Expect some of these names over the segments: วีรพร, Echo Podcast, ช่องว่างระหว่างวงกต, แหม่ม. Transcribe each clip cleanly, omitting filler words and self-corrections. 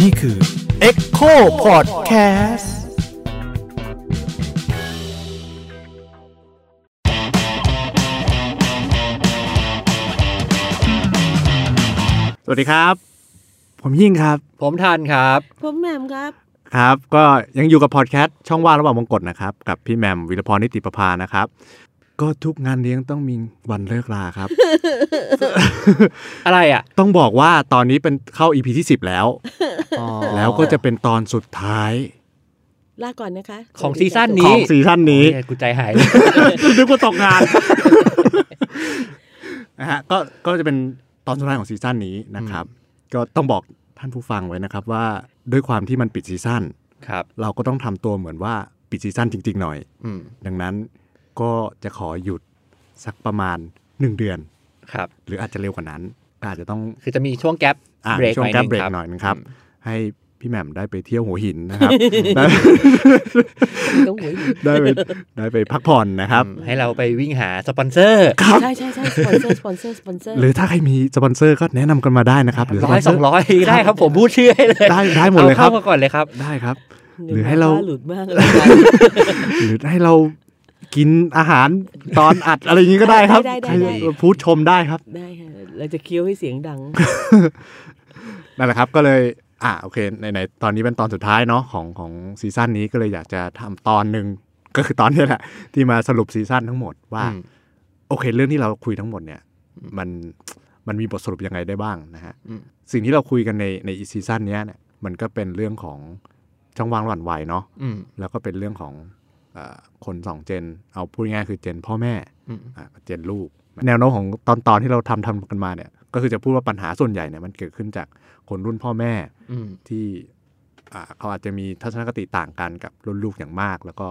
นี่คือ Echo Podcastสวัสดีครับผมยิ่งครับผมทันครับผมแหม่มครับครับก็ยังอยู่กับพอดแคสต์ช่องว่างระหว่างมงกฎนะครับกับพี่แหม่มวีรพรนิติประภานะครับก็ทุกงานเลี้ยงต้องมีวันเลิกลาครับ อะไรอ่ะต้องบอกว่าตอนนี้เป็นเข้า EP ที่ 10 แล้ว แล้วก็จะเป็นตอนสุดท้ายลาก่อนนะคะของซีซั่นนี้ของซีซั่นนี้กูใจหายเลยนึกว่าตกงานนะฮะก็จะเป็นตอนสุดท้ายของซีซั่นนี้นะครับก็ต้องบอกท่านผู้ฟังไว้นะครับว่าด้วยความที่มันปิดซีซั่นเราก็ต้องทำตัวเหมือนว่าปิดซีซั่นจริงๆหน่อยดังนั้นก็จะขอหยุดสักประมาณ1เดือนครับหรืออาจจะเร็วกว่านั้นก็อาจจะต้องคือจะมีช่วงแก๊ปเบรกหน่อยนึงครับให้พี่แหม่มได้ไปเที่ยวหัวหินนะครับได้ไปพักผ่อนนะครับให้เราไปวิ่งหาสปอนเซอร์ครับใช่ๆๆสปอนเซอร์หรือถ้าใครมีสปอนเซอร์ก็แนะนำกันมาได้นะครับหรือ100 200ได้ครับผมพูดชื่อให้เลยได้หมดเลยครับเข้ามาก่อนเลยครับได้ครับหรือให้เราหลุดบ้างหรือให้เรากินอาหารตอนอัดอะไรอย่างนี้ก็ได้ครับพูดชมได้ครับได้ค่ะเราจะเคี้ยวให้เสียงดังนั่นแหละครับก็เลยโอเคในตอนนี้เป็นตอนสุดท้ายเนาะของซีซั่นนี้ก็เลยอยากจะทำตอนนึงก็คือตอนนี้แหละที่มาสรุปซีซั่นทั้งหมดว่าโอเคเรื่องที่เราคุยทั้งหมดเนี่ยมันมีบทสรุปยังไงได้บ้างนะฮะสิ่งที่เราคุยกันในซีซั่นนี้เนี่ยมันก็เป็นเรื่องของช่องว่างระหว่างวัยเนาะแล้วก็เป็นเรื่องของคนสองเจนเอาพูดง่ายคือเจนพ่อแม่เจนลูกแนวโน้มของตอนที่เราทำกันมาเนี่ยก็คือจะพูดว่าปัญหาส่วนใหญ่เนี่ยมันเกิดขึ้นจากคนรุ่นพ่อแม่ที่เขาอาจจะมีทัศนคติต่างกันกับรุ่นลูกอย่างมากแล้วก็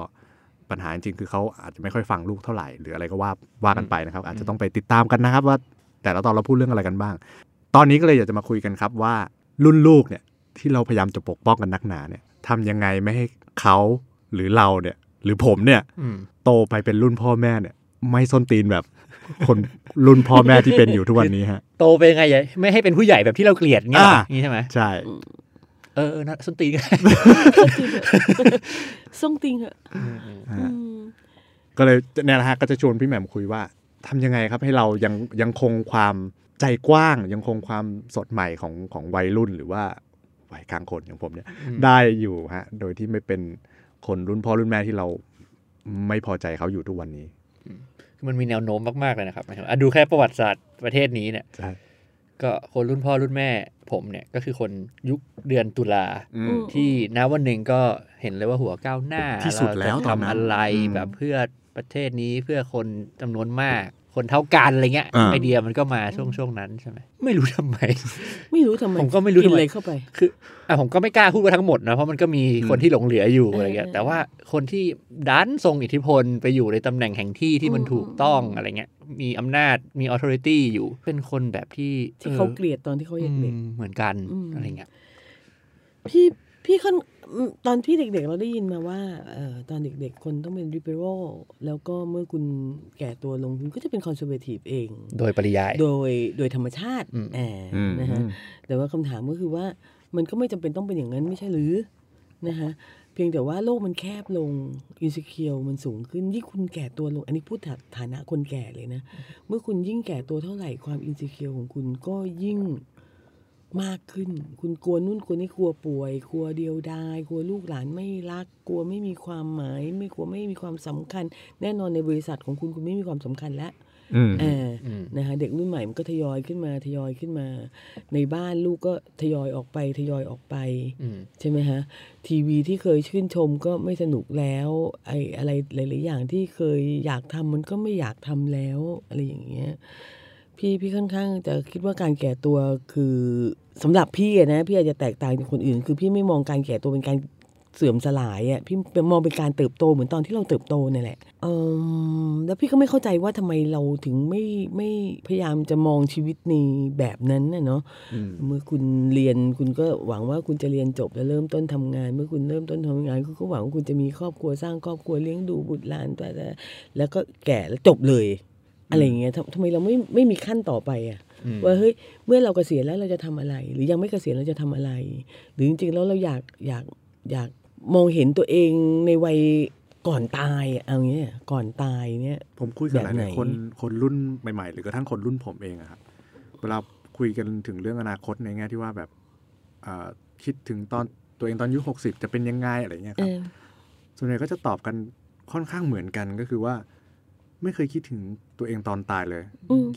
ปัญหาจริงคือเขาอาจจะไม่ค่อยฟังลูกเท่าไหร่หรืออะไรก็ว่ากันไปนะครับอาจจะต้องไปติดตามกันนะครับว่าแต่ละตอนเราพูดเรื่องอะไรกันบ้างตอนนี้ก็เลยอยากจะมาคุยกันครับว่ารุ่นลูกเนี่ยที่เราพยายามจะปกป้องกันนักหนาเนี่ยทำยังไงไม่ให้เขาหรือเราเนี่ยหรือผมเนี่ยโตไปเป็นรุ่นพ่อแม่เนี่ยไม่ส้นตีนแบบคนรุ่นพ่อแม่ที่เป็นอยู่ทุกวันนี้ฮะโตเป็นไงไม่ให้เป็นผู้ใหญ่แบบที่เราเกลียดเงี้ยนี่ใช่ไหมใช่นะส้นตีนส้นตีนอะก็เลยเนี่ยนะฮะก็จะชวนพี่แหม่มคุยว่าทำยังไงครับให้เรายังคงความใจกว้างยังคงความสดใหม่ของวัยรุ่นหรือว่าวัยกลางคนอย่างผมเนี่ยได้อยู่ฮะโดยที่ไม่เป็นคนรุ่นพ่อรุ่นแม่ที่เราไม่พอใจเขาอยู่ทุกวันนี้มันมีแนวโน้มมากๆเลยนะครับดูแค่ประวัติศาสตร์ประเทศนี้เนี่ยก็คนรุ่นพ่อรุ่นแม่ผมเนี่ยก็คือคนยุคเดือนตุลาที่ณวันหนึ่งก็เห็นเลยว่าหัวก้าวหน้าที่สุดแล้วทำอะไรแบบเพื่อประเทศนี้เพื่อคนจำนวนมากคนเท่ากันอะไรเงี้ยไอเดียมันก็มาช่วงนั้นใช่ไหมไม่รู้ทำไมผมก็ไม่รู้ทำไมเข้าไปคือผมก็ไม่กล้าพูดว่าทั้งหมดนะเพราะมันก็มีคนที่หลงเหลืออยู่อะไรเงี้ยแต่ว่าคนที่ดันทรงอิทธิพลไปอยู่ในตำแหน่งแห่งที่ที่มันถูกต้องอะไรเงี้ยมีอำนาจมี authority อยู่เป็นคนแบบที่เขาเกลียดตอนที่เขายังเด็กเหมือนกันอะไรเงี้ยพี่คนตอนพี่เด็กๆเราได้ยินมาว่าตอนเด็กๆคนต้องเป็น liberal แล้วก็เมื่อคุณแก่ตัวลงคุณก็จะเป็น conservative เองโดยปริยายโดยธรรมชาตินะฮะแต่ว่าคำถามก็คือว่ามันก็ไม่จำเป็นต้องเป็นอย่างนั้นไม่ใช่หรือนะฮะเพียงแต่ว่าโลกมันแคบลง insecure มันสูงขึ้นยิ่งคุณแก่ตัวลงอันนี้พูดฐานะคนแก่เลยนะเมื่อคุณยิ่งแก่ตัวเท่าไหร่ความ insecure ของคุณก็ยิ่งมากขึ้นคุณกลัวนู่นกลัวนี่กลัวป่วยกลัวเดียวดายกลัวลูกหลานไม่รักกลัวไม่มีความหมายไม่กลัวไม่มีความสำคัญแน่นอนในบริษัทของคุณไม่มีความสำคัญแล้วนะคะเด็กรุ่นใหม่มันก็ทยอยขึ้นมาในบ้านลูกก็ทยอยออกไปใช่ไหมฮะทีวีที่เคยชื่นชมก็ไม่สนุกแล้วอะไรหลายๆอย่างที่เคยอยากทำมันก็ไม่อยากทำแล้วอะไรอย่างเงี้ยพี่ค่อนข้างจะคิดว่าการแก่ตัวคือสำหรับพี่นะพี่อาจจะแตกต่างจากคนอื่นคือพี่ไม่มองการแก่ตัวเป็นการเสื่อมสลายพี่มองเป็นการเติบโตเหมือนตอนที่เราเติบโตนี่แหละแล้วพี่ก็ไม่เข้าใจว่าทำไมเราถึงไม่พยายามจะมองชีวิตในแบบนั้นนะเนาะเมื่อคุณเรียนคุณก็หวังว่าคุณจะเรียนจบแล้วเริ่มต้นทำงานเมื่อคุณเริ่มต้นทำงานคุณก็หวังว่าคุณจะมีครอบครัวสร้างครอบครัวเลี้ยงดูบุตรหลานแล้วก็แก่แล้วจบเลยอะไรอย่างเงี้ยทำไมเราไม่มีขั้นต่อไป ว่าเฮ้ยเมื่อเราเกษียณแล้วเราจะทำอะไรหรือยังไม่เกษียณเราจะทำอะไรหรือจริงๆแล้วเราอยากมองเห็นตัวเองในวัยก่อนตายเอาอย่างเงี้ยก่อนตายเนี่ยผมคุยกับหลายคนรุ่นใหม่ๆหรือกระทั่งคนรุ่นผมเองอะครับเวลาคุยกันถึงเรื่องอนาคตในแง่ที่ว่าแบบคิดถึงตอนตัวเองตอนอายุ60จะเป็นยังไงอะไรเงี้ยครับส่วนใหญ่ก็จะตอบกันค่อนข้างเหมือนกันก็คือว่าไม่เคยคิดถึงตัวเองตอนตายเลย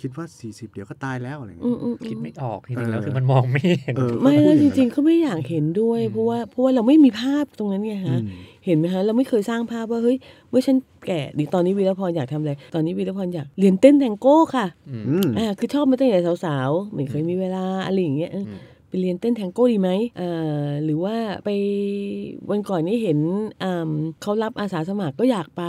คิดว่า40เดี๋ยวก็ตายแล้วอะไรเงี้ยคิดไม่ออกจริงๆแล้วคือมันมองไม่เห็นไม่แล้วจริงๆเขาไม่อยากเห็นด้วยเพราะว่าเราไม่มีภาพตรงนั้นไงฮะเห็นไหมฮะเราไม่เคยสร้างภาพว่าเฮ้ยเมื่อฉันแก่ดิตอนนี้วีรพรอยากทำอะไรตอนนี้วีรพรอยากเรียนเต้นแทงโก้ค่ะคือชอบมาตั้งแต่สาวๆไม่เคยมีเวลาอะไรอย่างเงี้ยไปเรียนเต้นแทงโก้ดีไหมหรือว่าไปวันก่อนนี่เห็นเขารับอาสาสมัครก็อยากไป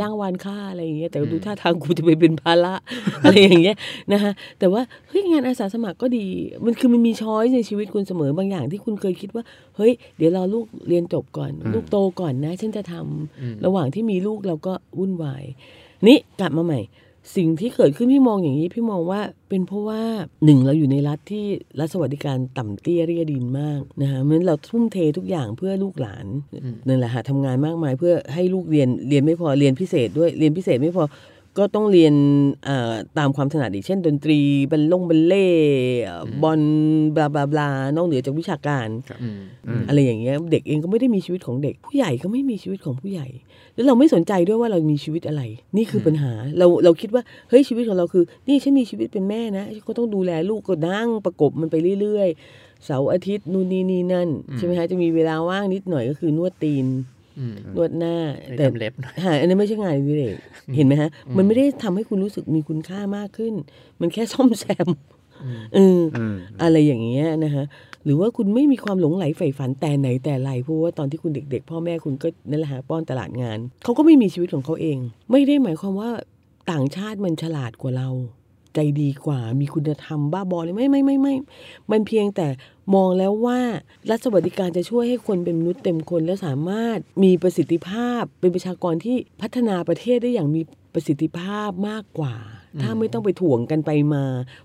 จ้างวานค่าอะไรอย่างเงี้ยแต่ดูท่าทางกูจะไปเป็นภาระ อะไรอย่างเงี้ยนะคะแต่ว่าเฮ้ยงานอาสาสมัครก็ดีมันคือมันมีช้อยส์ในชีวิตคุณเสมอบางอย่างที่คุณเคยคิดว่าเฮ้ยเดี๋ยวเราลูกเรียนจบก่อนลูกโตก่อนนะฉันจะทำระหว่างที่มีลูกเราก็วุ่นวายนี่กลับมาใหม่สิ่งที่เกิดขึ้นพี่มองอย่างนี้พี่มองว่าเป็นเพราะว่าหนึ่งเราอยู่ในรัฐที่รัฐสวัสดิการต่ำเตี้ยเรี่ยดินมากนะคะเพราะฉะนั้นเราทุ่มเททุกอย่างเพื่อลูกหลานนั่นแหละค่ะทำงานมากมายเพื่อให้ลูกเรียนไม่พอเรียนพิเศษด้วยเรียนพิเศษไม่พอก็ต้องเรียนตามความถนัดอีกเช่นดนตรีบัลเล่บอลบลาบลาบลานอกเหนือจากวิชาการอะไรอย่างเงี้ยเด็กเองก็ไม่ได้มีชีวิตของเด็กผู้ใหญ่ก็ไม่มีชีวิตของผู้ใหญ่แล้วเราไม่สนใจด้วยว่าเรามีชีวิตอะไรนี่คือปัญหาเราคิดว่าเฮ้ยชีวิตของเราคือนี่ฉันมีชีวิตเป็นแม่นะก็ต้องดูแลลูกก็นั่งประกบมันไปเรื่อยๆเสาร์อาทิตย์นู่นนี่นั่นใช่ไหมคะจะมีเวลาว่างนิดหน่อยก็คือนวดตีนนวดหน้าแต่เล็บอันนี้ไม่ใช่งานวิเศษเห็นไหมฮะมันไม่ได้ทำให้คุณรู้สึกมีคุณค่ามากขึ้นมันแค่ซ่อมแซมอะไรอย่างเงี้ยนะคะหรือว่าคุณไม่มีความหลงไหลใฝ่ฝันแต่ไหนแต่ไรเพราะว่าตอนที่คุณเด็กๆพ่อแม่คุณก็นั่นแหละหาป้อนตลาดงานเขาก็ไม่มีชีวิตของเขาเองไม่ได้หมายความว่าต่างชาติมันฉลาดกว่าเราใจดีกว่ามีคุณธรรมบ้าบอเลยไม่มันเพียงแต่มองแล้วว่ารัฐสวัสดิการจะช่วยให้คนเป็นมนุษย์เต็มคนและสามารถมีประสิทธิภาพเป็นประชากรที่พัฒนาประเทศได้อย่างมีประสิทธิภาพมากกว่าถ้าไม่ต้องไปถ่วงกันไปมา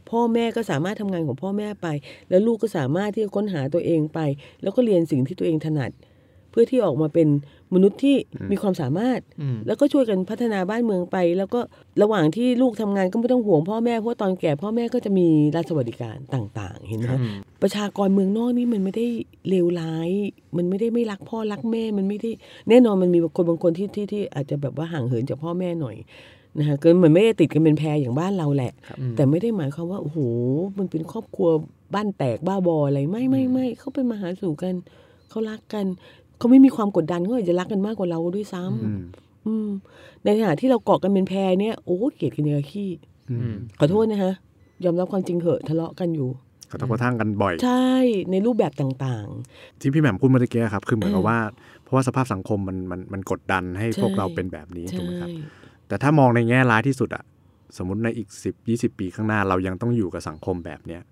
พ่อแม่ก็สามารถทำงานของพ่อแม่ไปแล้วลูกก็สามารถที่จะค้นหาตัวเองไปแล้วก็เรียนสิ่งที่ตัวเองถนัดเพื่อที่ออกมาเป็นมนุษย์ที่มีความสามารถแล้วก็ช่วยกันพัฒนาบ้านเมืองไปแล้วก็ระหว่างที่ลูกทำงานก็ไม่ต้องห่วงพ่อแม่เพราะตอนแก่พ่อแม่ก็จะมีรัฐสวัสดิการต่างๆเห็นไหมประชากรเมืองนอกนี่มันไม่ได้เลวร้ายมันไม่ได้ไม่รักพ่อรักแม่มันไม่ได้แน่นอนมันมีคนบางคนที่อาจจะแบบว่าห่างเหินจากพ่อแม่หน่อยนะคะก็เหมือนไม่ได้ติดกันเป็นแพรอย่างบ้านเราแหละแต่ไม่ได้หมายความว่าโอ้โหมันเป็นครอบครัวบ้านแตกบ้าบออะไรไม่เขาเป็นมาหาสู่กันเขารักกันเขาไม่มีความกดดันเขาอาจจะรักกันมากกว่าเราด้วยซ้ำในขณะที่เราเกาะกันเป็นแพรเนี่ยโอ้เกลียดกันอย่างขี้ขอโทษนะฮะยอมรับความจริงเหอะทะเลาะกันอยู่กระทบกระทั่งกันบ่อยใช่ในรูปแบบต่างๆที่พี่แหม่มพูดเมื่อกี้ครับคือเหมือนกับว่าเพราะว่าสภาพสังคมมันกดดันให้พวกเราเป็นแบบนี้ถูกไหมครับแต่ถ้ามองในแง่ร้ายที่สุดอะสมมติในอีก10-20ปีข้างหน้าเรายังต้องอยู่กับสังคมแบบเนี้ย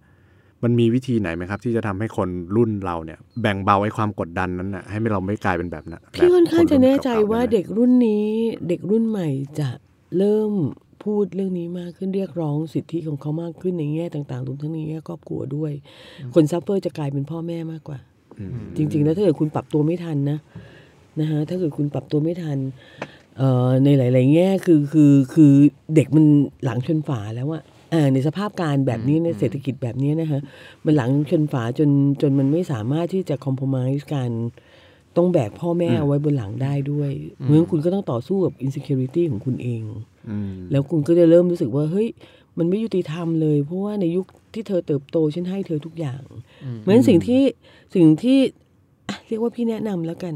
มันมีวิธีไหนไหมครับที่จะทำให้คนรุ่นเราเนี่ยแบ่งเบาไอ้ความกดดันนั้นน่ะให้เราไม่กลายเป็นแบบนั้นพี่ค่อนข้างจะแน่ใจว่าเด็กรุ่นนี้เด็กรุ่นใหม่จะเริ่มพูดเรื่องนี้มากขึ้นเรียกร้องสิทธิของเขามากขึ้นในแง่ต่างๆรวมทั้งในแง่ครอบครัวด้วยคนซัพเฟอร์จะกลายเป็นพ่อแม่มากกว่าจริงๆแล้วถ้าเกิดคุณปรับตัวไม่ทันนะฮะถ้าเกิดคุณปรับตัวไม่ทันในหลายๆแง่คือเด็กมันหลังชนฝาแล้วอะในสภาพการแบบนี้ในเศรษฐกิจแบบนี้นะคะมันหลังชนฝาจนมันไม่สามารถที่จะคอมโพไมซ์กันต้องแบกพ่อแม่เอาไว้บนหลังได้ด้วยเมื่อคุณก็ต้องต่อสู้กับ insecurity ของคุณเองแล้วคุณก็จะเริ่มรู้สึกว่าเฮ้ยมันไม่ยุติธรรมเลยเพราะว่าในยุคที่เธอเติบโตฉันให้เธอทุกอย่างเหมือนสิ่งที่เรียกว่าพี่แนะนำแล้วกัน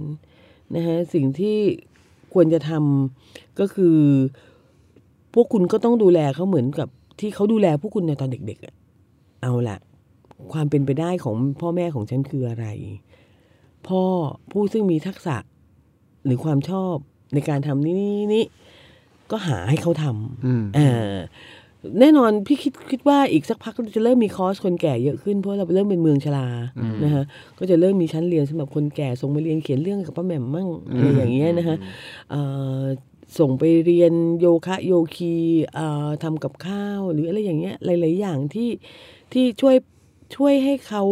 นะคะสิ่งที่ควรจะทำก็คือพวกคุณก็ต้องดูแลเขาเหมือนกับที่เขาดูแลพวกคุณในตอนเด็กๆเอาล่ะความเป็นไปได้ของพ่อแม่ของฉันคืออะไรพ่อผู้ซึ่งมีทักษะหรือความชอบในการทำนี่ก็หาให้เขาทำแน่นอนพี่คิดว่าอีกสักพักจะเริ่มมีคอร์สคนแก่เยอะขึ้นเพราะเราเริ่มเป็นเมืองชรานะคะก็จะเริ่มมีชั้นเรียนสำหรับคนแก่ส่งมาเรียนเขียนเรื่องกับป้าแหม่มมั่งอะไรอย่างเงี้ยนะคะ ส่งไปเรียนโยคะโยคีทำกับข้าวหรืออะไรอย่างเงี้ยหลายๆอย่างที่ช่วยให้เขา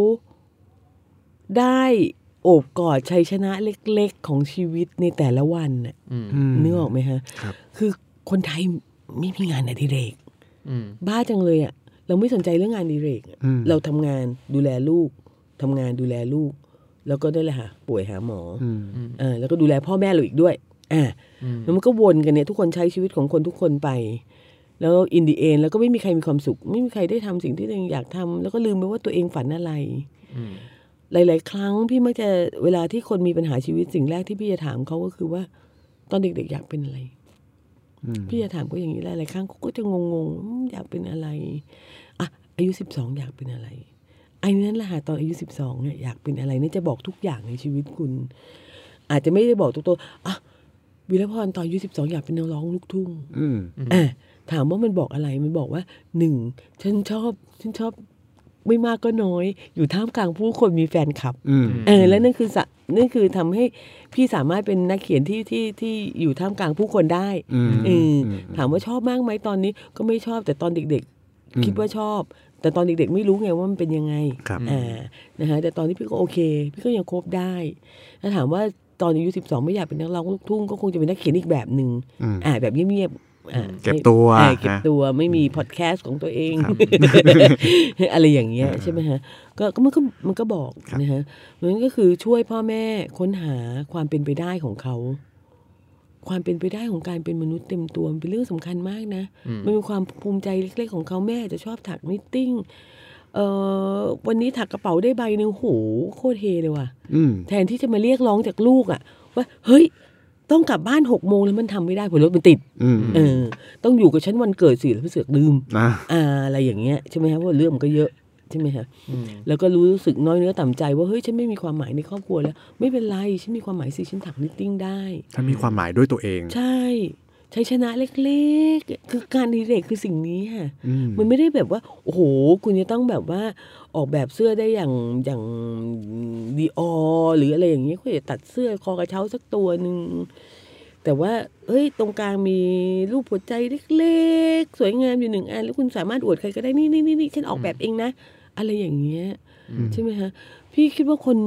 ได้โอบกอดชัยชนะเล็กๆของชีวิตในแต่ละวันน่ะนึกออกไหมฮะ คือคนไทยไม่มีงานอดิเรกบ้าจังเลยอ่ะเราไม่สนใจเรื่องงานอดิเรกเราทำงานดูแลลูกทำงานดูแลลูกแล้วก็ได้แหละค่ะป่วยหาหมอแล้วก็ดูแลพ่อแม่เราอีกด้วยแล้วมันก็วนกันเนี่ยทุกคนใช้ชีวิตของคนทุกคนไปแล้วอินดีเอนแล้วก็ไม่มีใครมีความสุขไม่มีใครได้ทำสิ่งที่ตัวเองอยากทำแล้วก็ลืมไปว่าตัวเองฝันอะไรหลายๆครั้งพี่มักจะเวลาที่คนมีปัญหาชีวิตสิ่งแรกที่พี่จะถามเขาก็คือว่าตอนเด็กๆอยากเป็นอะไรพี่จะถามก็อย่างนี้แหละหลายครั้งเขาก็จะงงๆอยากเป็นอะไรอ่ะอายุ12อยากเป็นอะไรไอ้นั้นแหละค่ะตอนอายุ12เนี่ยอยากเป็นอะไรเนี่ยจะบอกทุกอย่างในชีวิตคุณอาจจะไม่ได้บอกตัวอ่ะวีรพรตอนอายุ12อยากเป็นนักร้องลูกทุ่งถามว่ามันบอกอะไรมันบอกว่า1ฉันชอบไม่มากก็น้อยอยู่ท่ามกลางผู้คนมีแฟนคลับและนั่นคือทำให้พี่สามารถเป็นนักเขียนที่อยู่ท่ามกลางผู้คนได้ถามว่าชอบมากไหมตอนนี้ก็ไม่ชอบแต่ตอนเด็กๆคิดว่าชอบแต่ตอนเด็กๆไม่รู้ไงว่ามันเป็นยังไงนะฮะแต่ตอนนี้พี่ก็โอเคพี่ก็ยังคบได้ถ้าถามว่าตอนอายุ12ไม่อยากเป็นนักร้องลูกทุ่งก็คงจะเป็นนักเขียนอีกแบบนึงแบบเงียบเก็บตัวไม่มีพอดแคสต์ของตัวเองอะไรอย่างเงี้ยใช่ไหมฮะก็มันก็บอกนะฮะมันก็คือช่วยพ่อแม่ค้นหาความเป็นไปได้ของเขาความเป็นไปได้ของการเป็นมนุษย์เต็มตัวเป็นเรื่องสำคัญมากนะมันเป็นความภูมิใจเล็กๆของเขาแม่จะชอบถักนิตติ้งวันนี้ถักกระเป๋าได้ใบนึงโหโคตรเฮเลยว่ะแทนที่จะมาเรียกร้องจากลูกอ่ะว่าเฮ้ยต้องกลับบ้าน 6 โมงแล้วมันทำไม่ได้เพราะรถมันติดต้องอยู่กับฉันวันเกิดสิแล้วเสือกลืมอะไรอย่างเงี้ยใช่ไหมครับเพราะเรื่องมันก็เยอะใช่ไหมครับแล้วก็รู้สึกน้อยเนื้อต่ำใจว่าเฮ้ยฉันไม่มีความหมายในครอบครัวแล้วไม่เป็นไรฉันมีความหมายสิฉันถักนิตติ้งได้ฉันมีความหมายด้วยตัวเองใช่ใช้ชนะเล็กๆคือการอดิเรกคือสิ่งนี้ค่ะมันไม่ได้แบบว่าโอ้โหคุณจะต้องแบบว่าออกแบบเสื้อได้อย่างดีออหรืออะไรอย่างเงี้ยคุณจะตัดเสื้อคอกระเช้าสักตัวหนึ่งแต่ว่าเฮ้ยตรงกลางมีรูปหัวใจเล็กๆสวยงามอยู่หนึ่งอันแล้วคุณสามารถอวดใครก็ได้นี่ฉันออกแบบเองนะอะไรอย่างเงี้ยใช่ไหมคะพี่คิดว่าคน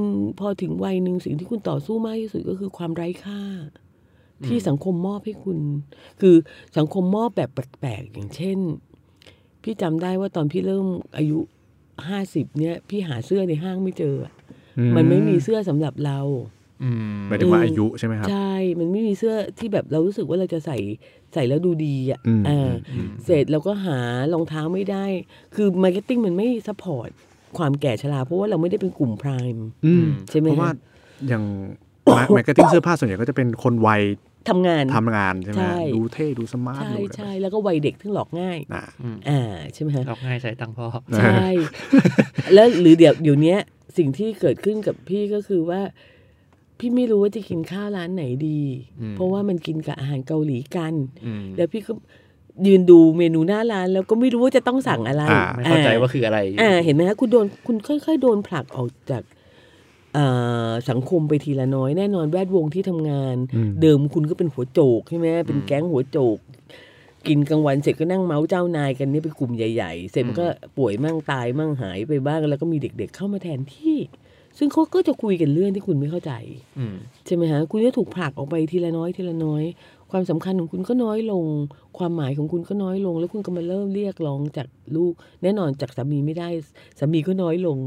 พอถึงวัยหนึ่งสิ่งที่คุณต่อสู้มากที่สุดก็คือความไร้ค่าที่สังคมมอบให้คุณคือสังคมมอบแบบแปลกๆอย่างเช่นพี่จำได้ว่าตอนพี่เริ่มอายุ50เนี่ยพี่หาเสื้อในห้างไม่เจอมันไม่มีเสื้อสำหรับเราหมายถึงว่าอายุใช่ไหมครับใช่มันไม่มีเสื้อที่แบบเรารู้สึกว่าเราจะใส่แล้วดูดีอ่ะเสร็จเราก็หารองเท้าไม่ได้คือมาร์เก็ตติ้งมันไม่ซัพพอร์ตความแก่ชราเพราะว่าเราไม่ได้เป็นกลุ่มไพรม์ใช่ไหมเพราะว่าอย่างแมกกาติ้งเสื้อผ้าส่วนใหญ่ก็จะเป็นคนวัยทำงานใช่ไหมดูเท่ดูสมาร์ทใช่แล้วก็วัยเด็กที่หลอกง่ายใช่ไหมฮะหลอกง่ายใช้ตังค์พ่อใช่แล้วหรือเดี๋ยวนี้สิ่งที่เกิดขึ้นกับพี่ก็คือว่าพี่ไม่รู้ว่าจะกินข้าวร้านไหนดีเพราะว่ามันกินกับอาหารเกาหลีกันแล้วพี่ก็ยืนดูเมนูหน้าร้านแล้วก็ไม่รู้ว่าจะต้องสั่งอะไรไม่เข้าใจว่าคืออะไรเห็นไหมฮะคุณค่อยๆโดนผลักออกจากสังคมไปทีละน้อยแน่นอนแวดวงที่ทำงานเดิมคุณก็เป็นหัวโจกใช่ไหมเป็นแก๊งหัวโจกกินกลางวันเสร็จก็นั่งเมาเจ้านายกันนี่เป็นกลุ่มใหญ่ๆเสร็จมันก็ป่วยมั่งตายมั่งหายไปบ้างแล้วก็มีเด็กๆเข้ามาแทนที่ซึ่งเขาก็จะคุยกันเรื่องที่คุณไม่เข้าใจใช่ไหมฮะคุณก็ถูกผลักออกไปทีละน้อยทีละน้อยความสำคัญของคุณก็น้อยลงความหมายของคุณก็น้อยลงแล้วคุณก็มาเริ่มเรียกร้องจากลูกแน่นอนจากสามีไม่ได้สามีก็น้อยลง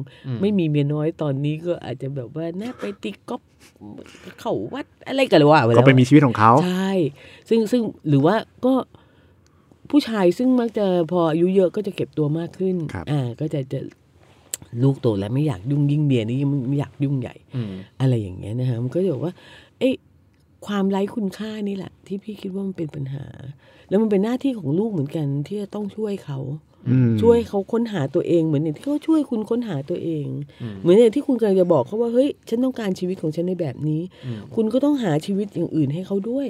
ไม่มีเมียน้อยตอนนี้ก็อาจจะแบบว่าน่าไปตีก๊อฟเข้าวัดอะไรกันหรือว่าก็ไปมีชีวิตของเขาใช่ซึ่งหรือว่าก็ผู้ชายซึ่งมักจะพออายุเยอะก็จะเก็บตัวมากขึ้นก็จะลูกโตแล้วไม่อยากยุ่งยิ่งเมียนี่ไม่อยากยุ่งใหญ่อะไรอย่างเงี้ยนะฮะมันก็จะบอกว่าเอ๊ะความไร้คุณค่านี่แหละที่พี่คิดว่ามันเป็นปัญหาแล้วมันเป็นหน้าที่ของลูกเหมือนกันที่จะต้องช่วยเขาค้นหาตัวเองเหมือนอย่างที่เขาช่วยคุณค้นหาตัวเองเหมือนอย่างที่คุณกำลังจะบอกเขาว่าเฮ้ยฉันต้องการชีวิตของฉันในแบบนี้คุณก็ต้องหาชีวิตอย่างอื่นให้เขาด้วย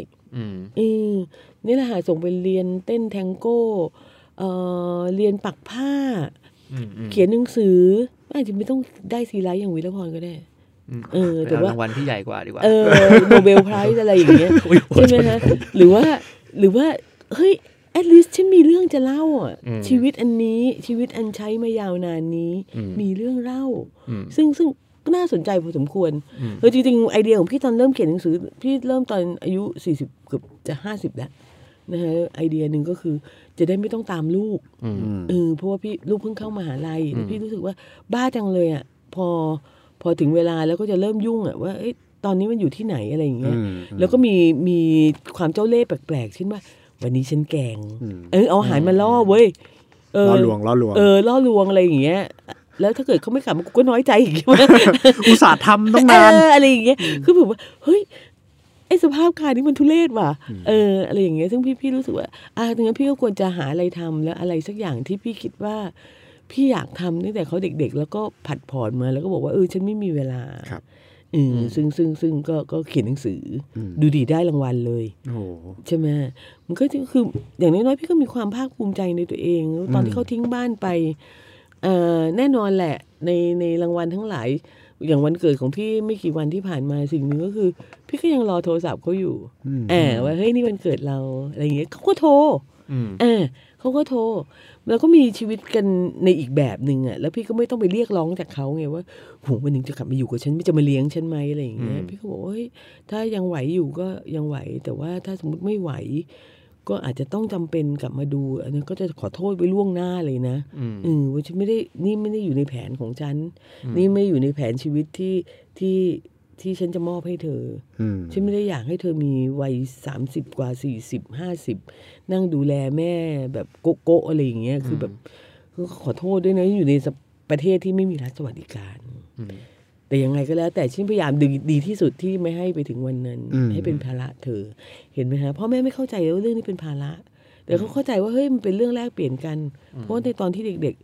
นี่แหละหาส่งไปเรียนเต้นแทงโก้เรียนปักผ้าเขียนหนังสืออาจจะไม่ต้องได้ซีไรอย่างวีรพรก็ได้ แต่ว่ารางวัลที่ใหญ่กว่าดีกว่าโนเบลไพรส์อะไรอย่างเงี้ยใช่ไหมคะหรือว่าเฮ้ยแอดลิสฉันมีเรื่องจะเล่าอ่ะชีวิตอันนี้ชีวิตอันใช้มายาวนานนี้มีเรื่องเล่าซึ่งน่าสนใจพอสมควรจริงๆไอเดียของพี่ตอนเริ่มเขียนหนังสือพี่เริ่มตอนอายุ40เกือบจะ50แล้วนะฮะไอเดียนึงก็คือจะได้ไม่ต้องตามลูกเพราะว่าพี่ลูกเพิ่งเข้ามหาลัยพี่รู้สึกว่าบ้าจังเลยอ่ะพอถึงเวลาแล้วก็จะเริ่มยุ่งอ่ะว่าตอนนี้มันอยู่ที่ไหนอะไรอย่างเงี้ยแล้วก็มีความเจ้าเล่ห์แปลกๆเช่นว่าวันนี้ฉันแกงเอาอาหารมาล่อเว้ยล่อลวงล่อลวงอะไรอย่างเงี้ยแล้วถ้าเกิดเขาไม่กลับมากูก็น้อยใจอีกว่าอุตส่าห์ทำต้องนานอะไรอย่างเงี้ยคือแบบว่าเฮ้ยไอสภาพการนี้มันทุเรศว่ะอะไรอย่างเงี้ยซึ่งพี่รู้สึกว่าดังนั้นพี่ก็ควรจะหาอะไรทำแล้วอะไรสักอย่างที่พี่คิดว่าพี่อยากทำตั้งแต่เขาเด็กๆแล้วก็ผัดผ่อนมาแล้วก็บอกว่าฉันไม่มีเวลาซึ่งก็เขียนหนังสือดูดีได้รางวัลเลยใช่ไหมมันก็คืออย่างน้อยๆพี่ก็มีความภาคภูมิใจในตัวเองตอนที่เขาทิ้งบ้านไปแน่นอนแหละในรางวัลทั้งหลายอย่างวันเกิดของพี่ไม่กี่วันที่ผ่านมาสิ่งหนึ่งก็คือพี่ก็ยังรอโทรศัพท์เขาอยู่ว่าเฮ้ยนี่วันเกิดเราอะไรอย่างเงี้ยเขาก็โทรเขาก็โทรแล้วก็มีชีวิตกันในอีกแบบหนึ่งอ่ะแล้วพี่ก็ไม่ต้องไปเรียกร้องจากเขาไงว่าหูวันหนึ่งจะกลับมาอยู่กับฉันไม่จะมาเลี้ยงฉันไหมอะไรอย่างเงี้ยพี่ก็บอกว่าถ้ายังไหวอยู่ก็ยังไหวแต่ว่าถ้าสมมติไม่ไหวก็อาจจะต้องจำเป็นกลับมาดูอันนั้นก็จะขอโทษไว้ล่วงหน้าเลยนะว่าฉันไม่ได้นี่ไม่ได้อยู่ในแผนของฉันนี่ไม่อยู่ในแผนชีวิตที่ฉันจะมอบให้เธอฉันไม่ได้อยากให้เธอมีวัย30กว่า40 50นั่งดูแลแม่แบบโกโก้อะไรอย่างเงี้ยคือแบบขอโทษด้วยนะอยู่ในประเทศที่ไม่มีรัฐสวัสดิการแต่ยังไงก็แล้วแต่ฉันพยายามดีที่สุดที่ไม่ให้ไปถึงวันนั้นให้เป็นภาระเธอเห็นไหมฮะพ่อแม่ไม่เข้าใจว่าเรื่องนี้เป็นภาระแต่เขาเข้าใจว่าเฮ้ยมันเป็นเรื่องแลกเปลี่ยนกันเพราะในตอนที่เด็ก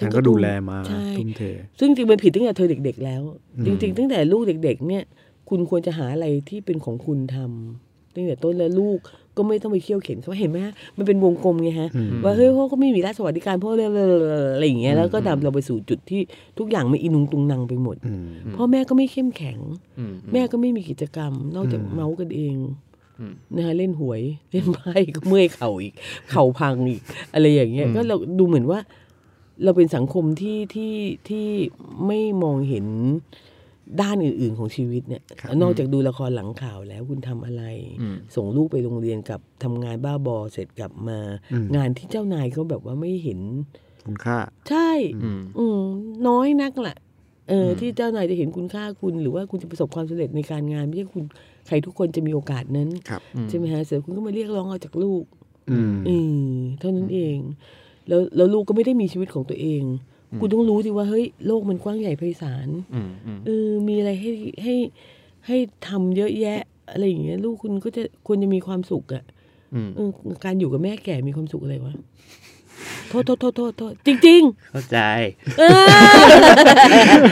ฉันก็ดูแลมาทุ่มเทซึ่งจริงมันผิดตั้งแต่เธอเด็กๆแล้วจริงๆตั้งแต่ลูกเด็กๆเนี่ยคุณควรจะหาอะไรที่เป็นของคุณทำตั้งแต่ต้นแล้วลูกก็ไม่ต้องไปเคี่ยวเข็นเขาเห็นไหมฮะมันเป็นวงกลมไงฮะว่าเฮ้ยพ่อก็ไม่มีรัฐสวัสดิการพ่ออะไรอย่างเงี้ยแล้วก็นำเราไปสู่จุดที่ทุกอย่างมันอินุงตุงนังไปหมดพ่อแม่ก็ไม่เข้มแข็งแม่ก็ไม่มีกิจกรรมนอกจากเมากันเองนะฮะเล่นหวยเล่นไพ่ก็เมื่อยเข่าอีกเข่าพังอีกอะไรอย่างเงี้ยก็เราดูเหมือนว่าเราเป็นสังคมที่ไม่มองเห็นด้านอื่นๆของชีวิตเนี่ยนอกจากดูละครหลังข่าวแล้วคุณทำอะไรส่งลูกไปโรงเรียนกับทำงานบ้าบอเสร็จกลับมางานที่เจ้านายเขาแบบว่าไม่เห็นคุณค่าใช่น้อยนักแหละที่เจ้านายจะเห็นคุณค่าคุณหรือว่าคุณจะประสบความสำเร็จในการงานไม่ใช่คุณใครทุกคนจะมีโอกาสนั้นใช่ไหมฮะเสร็จคุณก็มาเรียกร้องเอาจากลูกเท่านั้นเองแล้วลูกก็ไม่ได้มีชีวิตของตัวเองคุณต้องรู้สิว่าเฮ้ยโลกมันกว้างใหญ่ไพศาลมีอะไรให้ทำเยอะแยะอะไรอย่างเงี้ยลูกคุณก็จะควรจะมีความสุขอ่ะการอยู่กับแม่แก่มีความสุขอะไรวะโทษจริงๆเข้าใจ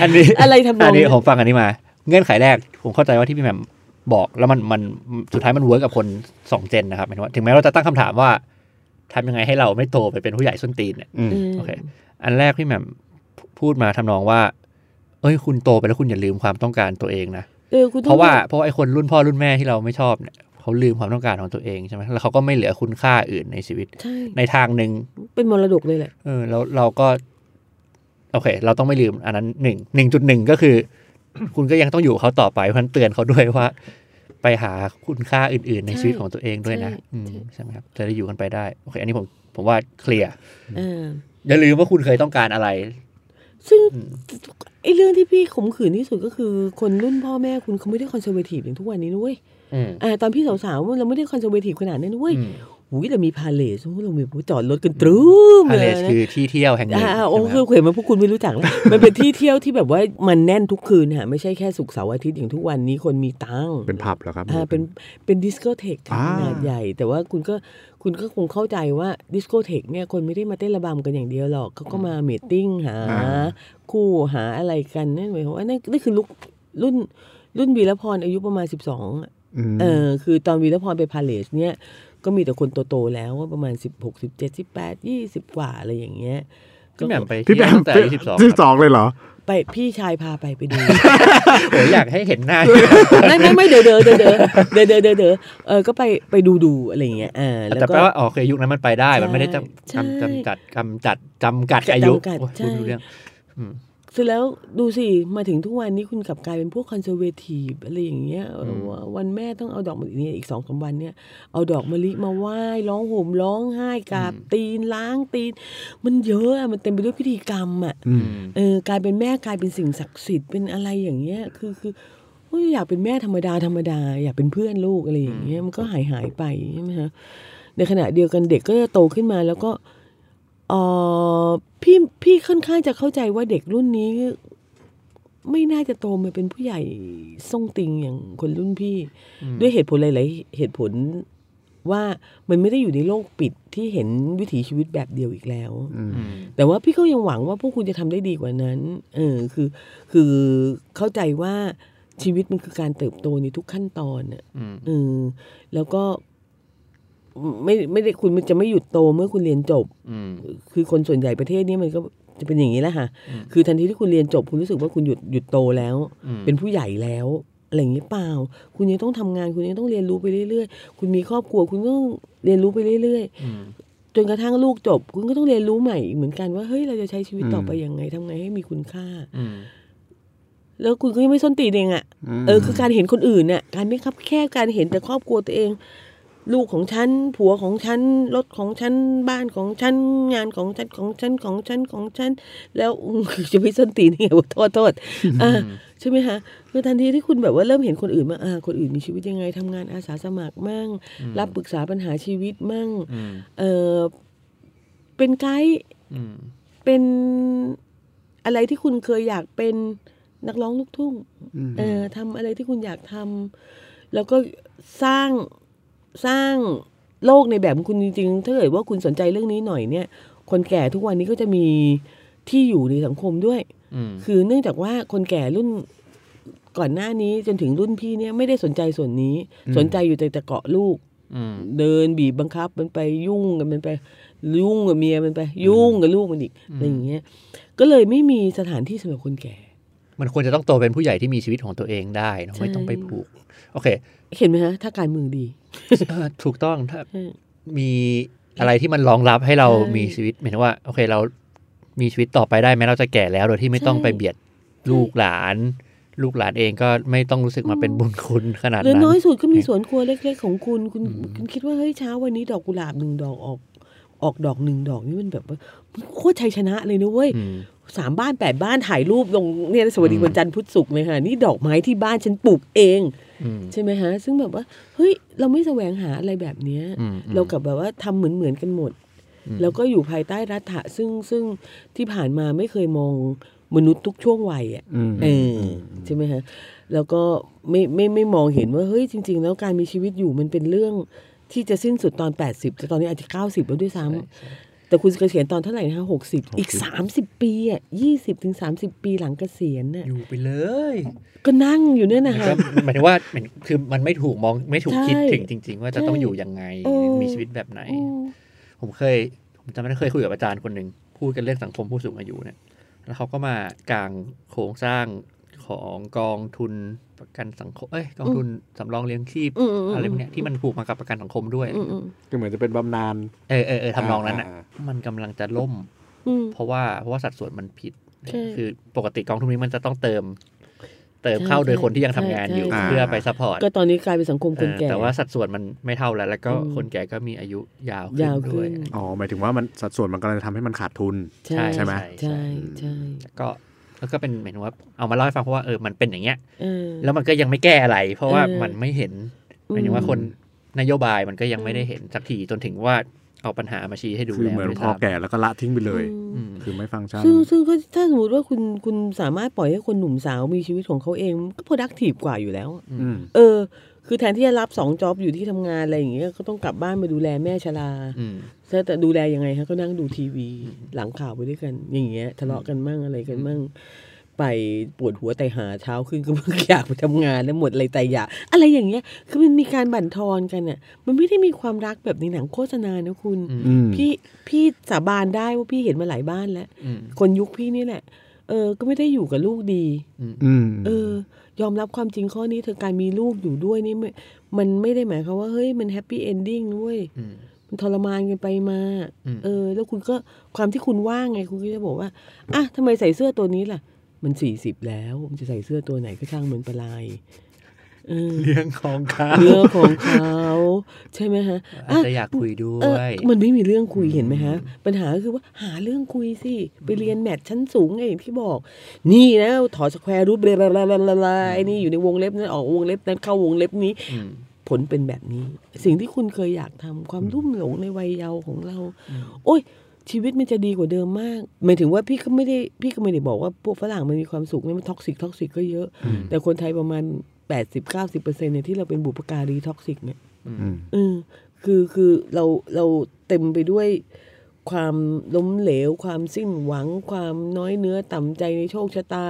อันนี้อะไรทำนองนี้ผมฟังอันนี้มาเงื่อนไขแรกผมเข้าใจว่าที่พี่แหม่มบอกแล้วมันสุดท้ายมันเวิร์กกับคนสองเจนนะครับหมายถึงว่าถึงแม้เราจะตั้งคำถามว่าทำยังไงให้เราไม่โตไปเป็นผู้ใหญ่ส้นตีนเนี่ยโอเคอันแรกพี่แหม่มพูดมาทำนองว่าเอ้ยคุณโตไปแล้วคุณอย่าลืมความต้องการตัวเองนะเพราะไอ้คนรุ่นพ่อรุ่นแม่ที่เราไม่ชอบเนี่ยเขาลืมความต้องการของตัวเองใช่ไหมแล้วเขาก็ไม่เหลือคุณค่าอื่นในชีวิตในทางหนึ่งเป็นมรดกเลยแหละแล้วเราก็โอเคเราต้องไม่ลืมอันนั้น1.1ก็คือ คุณก็ยังต้องอยู่เขาต่อไปเพราะฉะนั้นเตือนเขาด้วยว่าไปหาคุณค่าอื่นๆในชีวิตของตัวเองด้วยนะใช่ไหมครับจะได้อยู่กันไปได้โอเคอันนี้ผมว่าเคลียร์อย่าลืมว่าคุณเคยต้องการอะไรซึ่งไอ้เรื่องที่พี่ขมขื่นที่สุดก็คือคนรุ่นพ่อแม่คุณเขาไม่ได้คอนเซอร์เวทีฟอย่างทุกวันนี้นุ้ยตอนพี่สาวๆเราไม่ได้คอนเซอร์เวทีฟขนาดนั้นนุ้ยเรามีพาเลสเรามีจอดรถกันตรึมพาเลสคือที่เที่ยวแห่งหนึ่งโอ้คือเห็นมาพวกคุณไม่รู้จักแล้วมันเป็นที่เที่ยวที่แบบว่ามันแน่นทุกคืนค่ะไม่ใช่แค่ศุกร์เสาร์อาทิตย์อย่างทุกวันนี้คนมีตังค์เป็นผับเหรอครับเป็นดิสโกเทคขนาดใหญ่แต่ว่าคุณก็คงเข้าใจว่าดิสโกเทคเนี่ยคนไม่ได้มาเต้นระบำกันอย่างเดียวหรอกเขาก็มามีตติ้งหาคู่หาอะไรกันนั่นหมายความว่านั่นคือรุ่นวีรพรอายุประมาณ12คือตอนวีรพรไปพาเลสเนี่ยก็มีแต่คนโตๆแล้วว่าประมาณ16 17 18 20กว่าอะไรอย่างเงี้ย พี่แหม่มไปพี่แหม่มแต่12เลยเหรอไปพี่ชายพาไปดูโหอยากให้เห็นหน้าไม่เด้อก็ไปดูอะไรอย่างเงี้ยแล้วก็แต่แปลว่าอ๋อเคยยุคนั้นมันไปได้มันไม่ได้จำกัดอายุดูเรื่องสุดแล้วดูสิมาถึงทุกวันนี้คุณกลับกลายเป็นพวกคอนเซอร์เวทีฟอะไรอย่างเงี้ยวันแม่ต้องเอาดอกมะลิเนี่ยอีก 2-3 วันเนี่ยเอาดอกมะลิมาไหว้ร้องห่มร้องไห้กราบตีนล้างตีนมันเยอะอ่ะมันเต็มไปด้วยพิธีกรรมอ่ะกลายเป็นแม่กลายเป็นสิ่งศักดิ์สิทธิ์เป็นอะไรอย่างเงี้ยคืออยากเป็นแม่ธรรมดาอยากเป็นเพื่อนลูกอะไรอย่างเงี้ยมันก็หายไปใช่มั้ยฮะในขณะเดียวกันเด็กก็จะโตขึ้นมาแล้วก็พี่ค่อนข้างจะเข้าใจว่าเด็กรุ่นนี้ไม่น่าจะโตมาเป็นผู้ใหญ่ทรงติงอย่างคนรุ่นพี่ด้วยเหตุผลหลายๆเหตุผลว่ามันไม่ได้อยู่ในโลกปิดที่เห็นวิถีชีวิตแบบเดียวอีกแล้วแต่ว่าพี่ก็ยังหวังว่าพวกคุณจะทำได้ดีกว่านั้นคือเข้าใจว่าชีวิตมันคือการเติบโตในทุกขั้นตอนแล้วก็ไม่ได้คุณจะไม่หยุดโตเมื่อคุณเรียนจบคือคนส่วนใหญ่ประเทศนี้มันก็จะเป็นอย่างนี้แหละค่ะคือทันทีที่คุณเรียนจบคุณรู้สึกว่าคุณหยุดโตแล้วเป็นผู้ใหญ่แล้วอะไรอย่างนี้เปล่าคุณยังต้องทำงานคุณยังต้องเรียนรู้ไปเรื่อยๆคุณมีครอบครัวคุณก็เรียนรู้ไปเรื่อยๆจนกระทั่งลูกจบคุณก็ต้องเรียนรู้ใหม่เหมือนกันว่าเฮ้ยเราจะใช้ชีวิตต่อไปยังไงทำไงให้มีคุณค่าแล้วคุณก็ยังไม่ส้นตีนเองอ่ะคือการเห็นคนอื่นเนี่ยการไม่คับแคบการเห็นแต่ครอบครัวตัวเองลูกของฉันผัวของฉันรถของฉันบ้านของฉันงานของฉันของฉันแล้วจะไม่ส้นตีนไงว่าโทษใช่ไหมคะคือทันทีที่คุณแบบว่าเริ่มเห็นคนอื่นมาคนอื่นมีชีวิตยังไงทำงานอาสาสมัครมั่งรับปรึกษาปัญหาชีวิตมั่งเป็นไกด์เป็นอะไรที่คุณเคยอยากเป็นนักร้องลูกทุ่งทำอะไรที่คุณอยากทำแล้วก็สร้างโลกในแบบของคุณจริงๆถ้าเกิดว่าคุณสนใจเรื่องนี้หน่อยเนี่ยคนแก่ทุกวันนี้ก็จะมีที่อยู่ในสังคมด้วยคือเนื่องจากว่าคนแก่รุ่นก่อนหน้านี้จนถึงรุ่นพี่เนี่ยไม่ได้สนใจส่วนนี้สนใจอยู่แต่เกาะลูกเดินบีบบังคับมันไปยุ่งกับมันไปยุ่งกับเมียมันไปยุ่งกับลูกมันอีกอะไรอย่างเงี้ยก็เลยไม่มีสถานที่สำหรับคนแก่มันควรจะต้องโตเป็นผู้ใหญ่ที่มีชีวิตของตัวเองได้นะไม่ต้องไปผูกโอเคเห็นไหมฮะถ้าการเมืองดีถูกต้องถ้ามีอะไรที่มันรองรับให้เรามีชีวิตหมายถึงว่าโอเคเรามีชีวิตต่อไปได้แม้เราจะแก่แล้วโดยที่ไม่ต้องไปเบียดลูกหลานเองก็ไม่ต้องรู้สึกมาเป็นบุญคุณขนาดนั้นหรือน้อยสุดก็มีสวนครัวเล็กๆของคุณคิดว่าเฮ้ยเช้าวันนี้ดอกกุหลาบหนึ่งดอกออกดอกหนึ่งดอกนี่มันแบบว่าโคตรชัยชนะเลยนะเว้ย3บ้าน8บ้านถ่ายรูปลงเนี่ยสวัสดีวันจันทร์พุธศุกร์เลยค่ะนี่ดอกไม้ที่บ้านฉันปลูกเองใช่ไหมฮะซึ่งแบบว่าเฮ้ยเราไม่แสวงหาอะไรแบบเนี้ยเรากับแบบว่าทำเหมือนกันหมดแล้วก็อยู่ภายใต้รัฐะซึ่งที่ผ่านมาไม่เคยมองมนุษย์ทุกช่วงวัยอ่ะใช่ไหมฮะแล้วก็ไม่มองเห็นว่าเฮ้ยจริงๆแล้วการมีชีวิตอยู่มันเป็นเรื่องที่จะสิ้นสุดตอน80แต่ตอนนี้อาจจะ90แล้วด้วยซ้ำแต่คุณเกษียณตอนเท่าไหร่นะคะ60อีก30ปีอ่ะ 20-30 ปีหลังเกษียณน่ะอยู่ไปเลยก็นั่งอยู่เนี่ยนะคะหมายถึงว่าคือมันไม่ถูกมองไม่ถูกคิดถึงจริงๆว่าจะต้องอยู่ยังไงมีชีวิตแบบไหนผมจำได้เคยคุยกับอาจารย์คนหนึ่งพูดกันเรื่องสังคมผู้สูงอายุเนี่ยแล้วเขาก็มากางโครงสร้างของกองทุนประกันสังคมกองทุนสำรองเลี้ยงชีพอะไรพวกเนี้ยที่มันผูกมากับประกันสังคมด้วยก็เหมือนจะเป็นบำนาญทำนองนั้นอ่ะมันกำลังจะล่มเพราะว่าสัดส่วนมันผิดคือปกติกองทุนนี้มันจะต้องเติมเข้าโดยคนที่ยังทำงานอยู่เพื่อไปซัพพอร์ตก็ตอนนี้กลายเป็นสังคมคนแก่แต่ว่าสัดส่วนมันไม่เท่าแล้วก็คนแก่ก็มีอายุยาวขึ้นด้วยอ๋อหมายถึงว่ามันสัดส่วนมันกำลังจะทำให้มันขาดทุนใช่ไหมใช่ก็เป็นเหมือนว่าเอามาเล่าให้ฟังเพราะว่ามันเป็นอย่างเงี้ยแล้วมันก็ยังไม่แก้อะไรเพราะว่ามันไม่เห็นหมายถึงว่าคนนโยบายมันก็ยังไม่ได้เห็นสักทีจนถึงว่าเอาปัญหามาชี้ให้ดูแล้วเหมือนพอแก่แล้วก็ละทิ้งไปเลยคือไม่ฟังก์ชันซึ่งก็ถ้าสมมติว่าคุณสามารถปล่อยให้คนหนุ่มสาวมีชีวิตของเขาเองก็ productive กว่าอยู่แล้วคือแทนที่จะรับ2จ็อบอยู่ที่ทำงานอะไรอย่างเงี้ยก็ต้องกลับบ้านมาดูแลแม่ชราแต่ดูแลยังไงฮะก็นั่งดูทีวีหลังข่าวไปด้วยกันอย่างเงี้ยทะเลาะกันมั่งอะไรกันมั่ง ไปปวดหัวไตหาเช้าขึ้นก็อยากไปทำงานแล้วหมดอะไรไตอยากอะไรอย่างเงี้ยคือมันมีการบั่นทอนกันเนี่ยมันไม่ได้มีความรักแบบในหนังโฆษณานะคุณพี่สาบานได้ว่าพี่เห็นมาหลายบ้านแล้วคนยุคพี่นี่แหละก็ไม่ได้อยู่กับลูกดียอมรับความจริงข้อนี้เธอการมีลูกอยู่ด้วยนี่มันไม่ได้หมายความว่าเฮ้ยมันแฮปปี้เอนดิ้งด้วยมันทรมานกันไปมาแล้วคุณก็ความที่คุณว่างไงคุณก็จะบอกว่าอ่ะทำไมใส่เสื้อตัวนี้ล่ะมัน40แล้วมันจะใส่เสื้อตัวไหนก็ช่างมันไปเลยเรื่องของเขาเรื่องของเขาใช่ไหมฮะอาจจะอยากคุยด้วยมันไม่มีเรื่องคุยเห็นไหมฮะปัญหาก็คือว่าหาเรื่องคุยสิไปเรียนแมทชั้นสูงไงที่บอกนี่นะถอดสแควร์รูทบลาๆๆๆไอ้นี่อยู่ในวงเล็บนั้นออกวงเล็บนั้นเข้าวงเล็บนี้ผลเป็นแบบนี้สิ่งที่คุณเคยอยากทำความรุ่มหลงในวัยเยาว์ของเราโอ๊ยชีวิตมันจะดีกว่าเดิมมากหมายถึงว่าพี่ก็ไม่ได้บอกว่าพวกฝรั่งมันมีความสุขมันท็อกซิกก็เยอะแต่คนไทยประมาณ80-90%เนี่ยที่เราเป็นบุพการีท็อกซิกเนี่ยคือเราเต็มไปด้วยความล้มเหลวความสิ้นหวังความน้อยเนื้อต่ำใจในโชคชะตา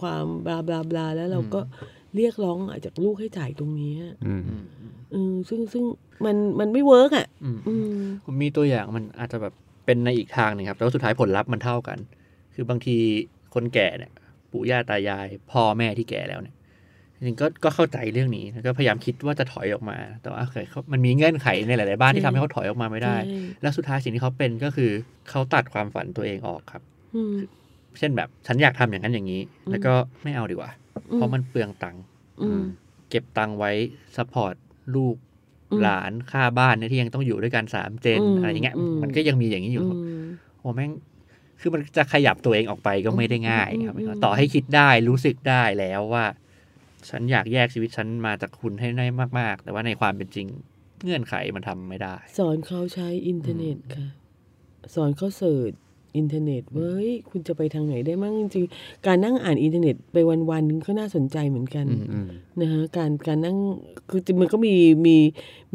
ความบลาบลาบลาแล้วเราก็เรียกร้องจากลูกให้จ่ายตรงนี้ซึ่งมันไม่เวิร์กอ่ะผมมีตัวอย่างมันอาจจะแบบเป็นในอีกทางนึงครับแล้วสุดท้ายผลลัพธ์มันเท่ากันคือบางทีคนแก่เนี่ยปู่ย่าตายายพ่อแม่ที่แก่แล้วเนี่ยจริงก็เข้าใจเรื่องนี้แล้วก็พยายามคิดว่าจะถอยออกมาแต่ว่ามันมีเงื่อนไขในหลายๆบ้านที่ทำให้เขาถอยออกมาไม่ได้แล้วสุดท้ายสิ่งที่เขาเป็นก็คือเขาตัดความฝันตัวเองออกครับเช่นแบบฉันอยากทำอย่างนั้นอย่างนี้แล้วก็ไม่เอาดีกว่าเพราะมันเปลืองตังค์เก็บตังค์ไว้ซัพพอร์ตลูกหลานค่าบ้านเนี่ยที่ยังต้องอยู่ด้วยกัน3เจนอะไรอย่างเงี้ยมันก็ยังมีอย่างนี้อยู่โอ้แม่งคือมันจะขยับตัวเองออกไปก็ไม่ได้ง่ายครับต่อให้คิดได้รู้สึกได้แล้วว่าฉันอยากแยกชีวิตฉันมาจากคุณให้ได้มากๆแต่ว่าในความเป็นจริงเงื่อนไขมันทำไม่ได้สอนเขาใช้อินเทอร์เน็ตค่ะสอนเขาเสิร์ชอินเทอร์เน็ตเว้ยคุณจะไปทางไหนได้มั่งจริงๆการนั่งอ่านอินเทอร์เน็ตไปวันๆนึงก็น่าสนใจเหมือนกันนะฮะการนั่งคือมันก็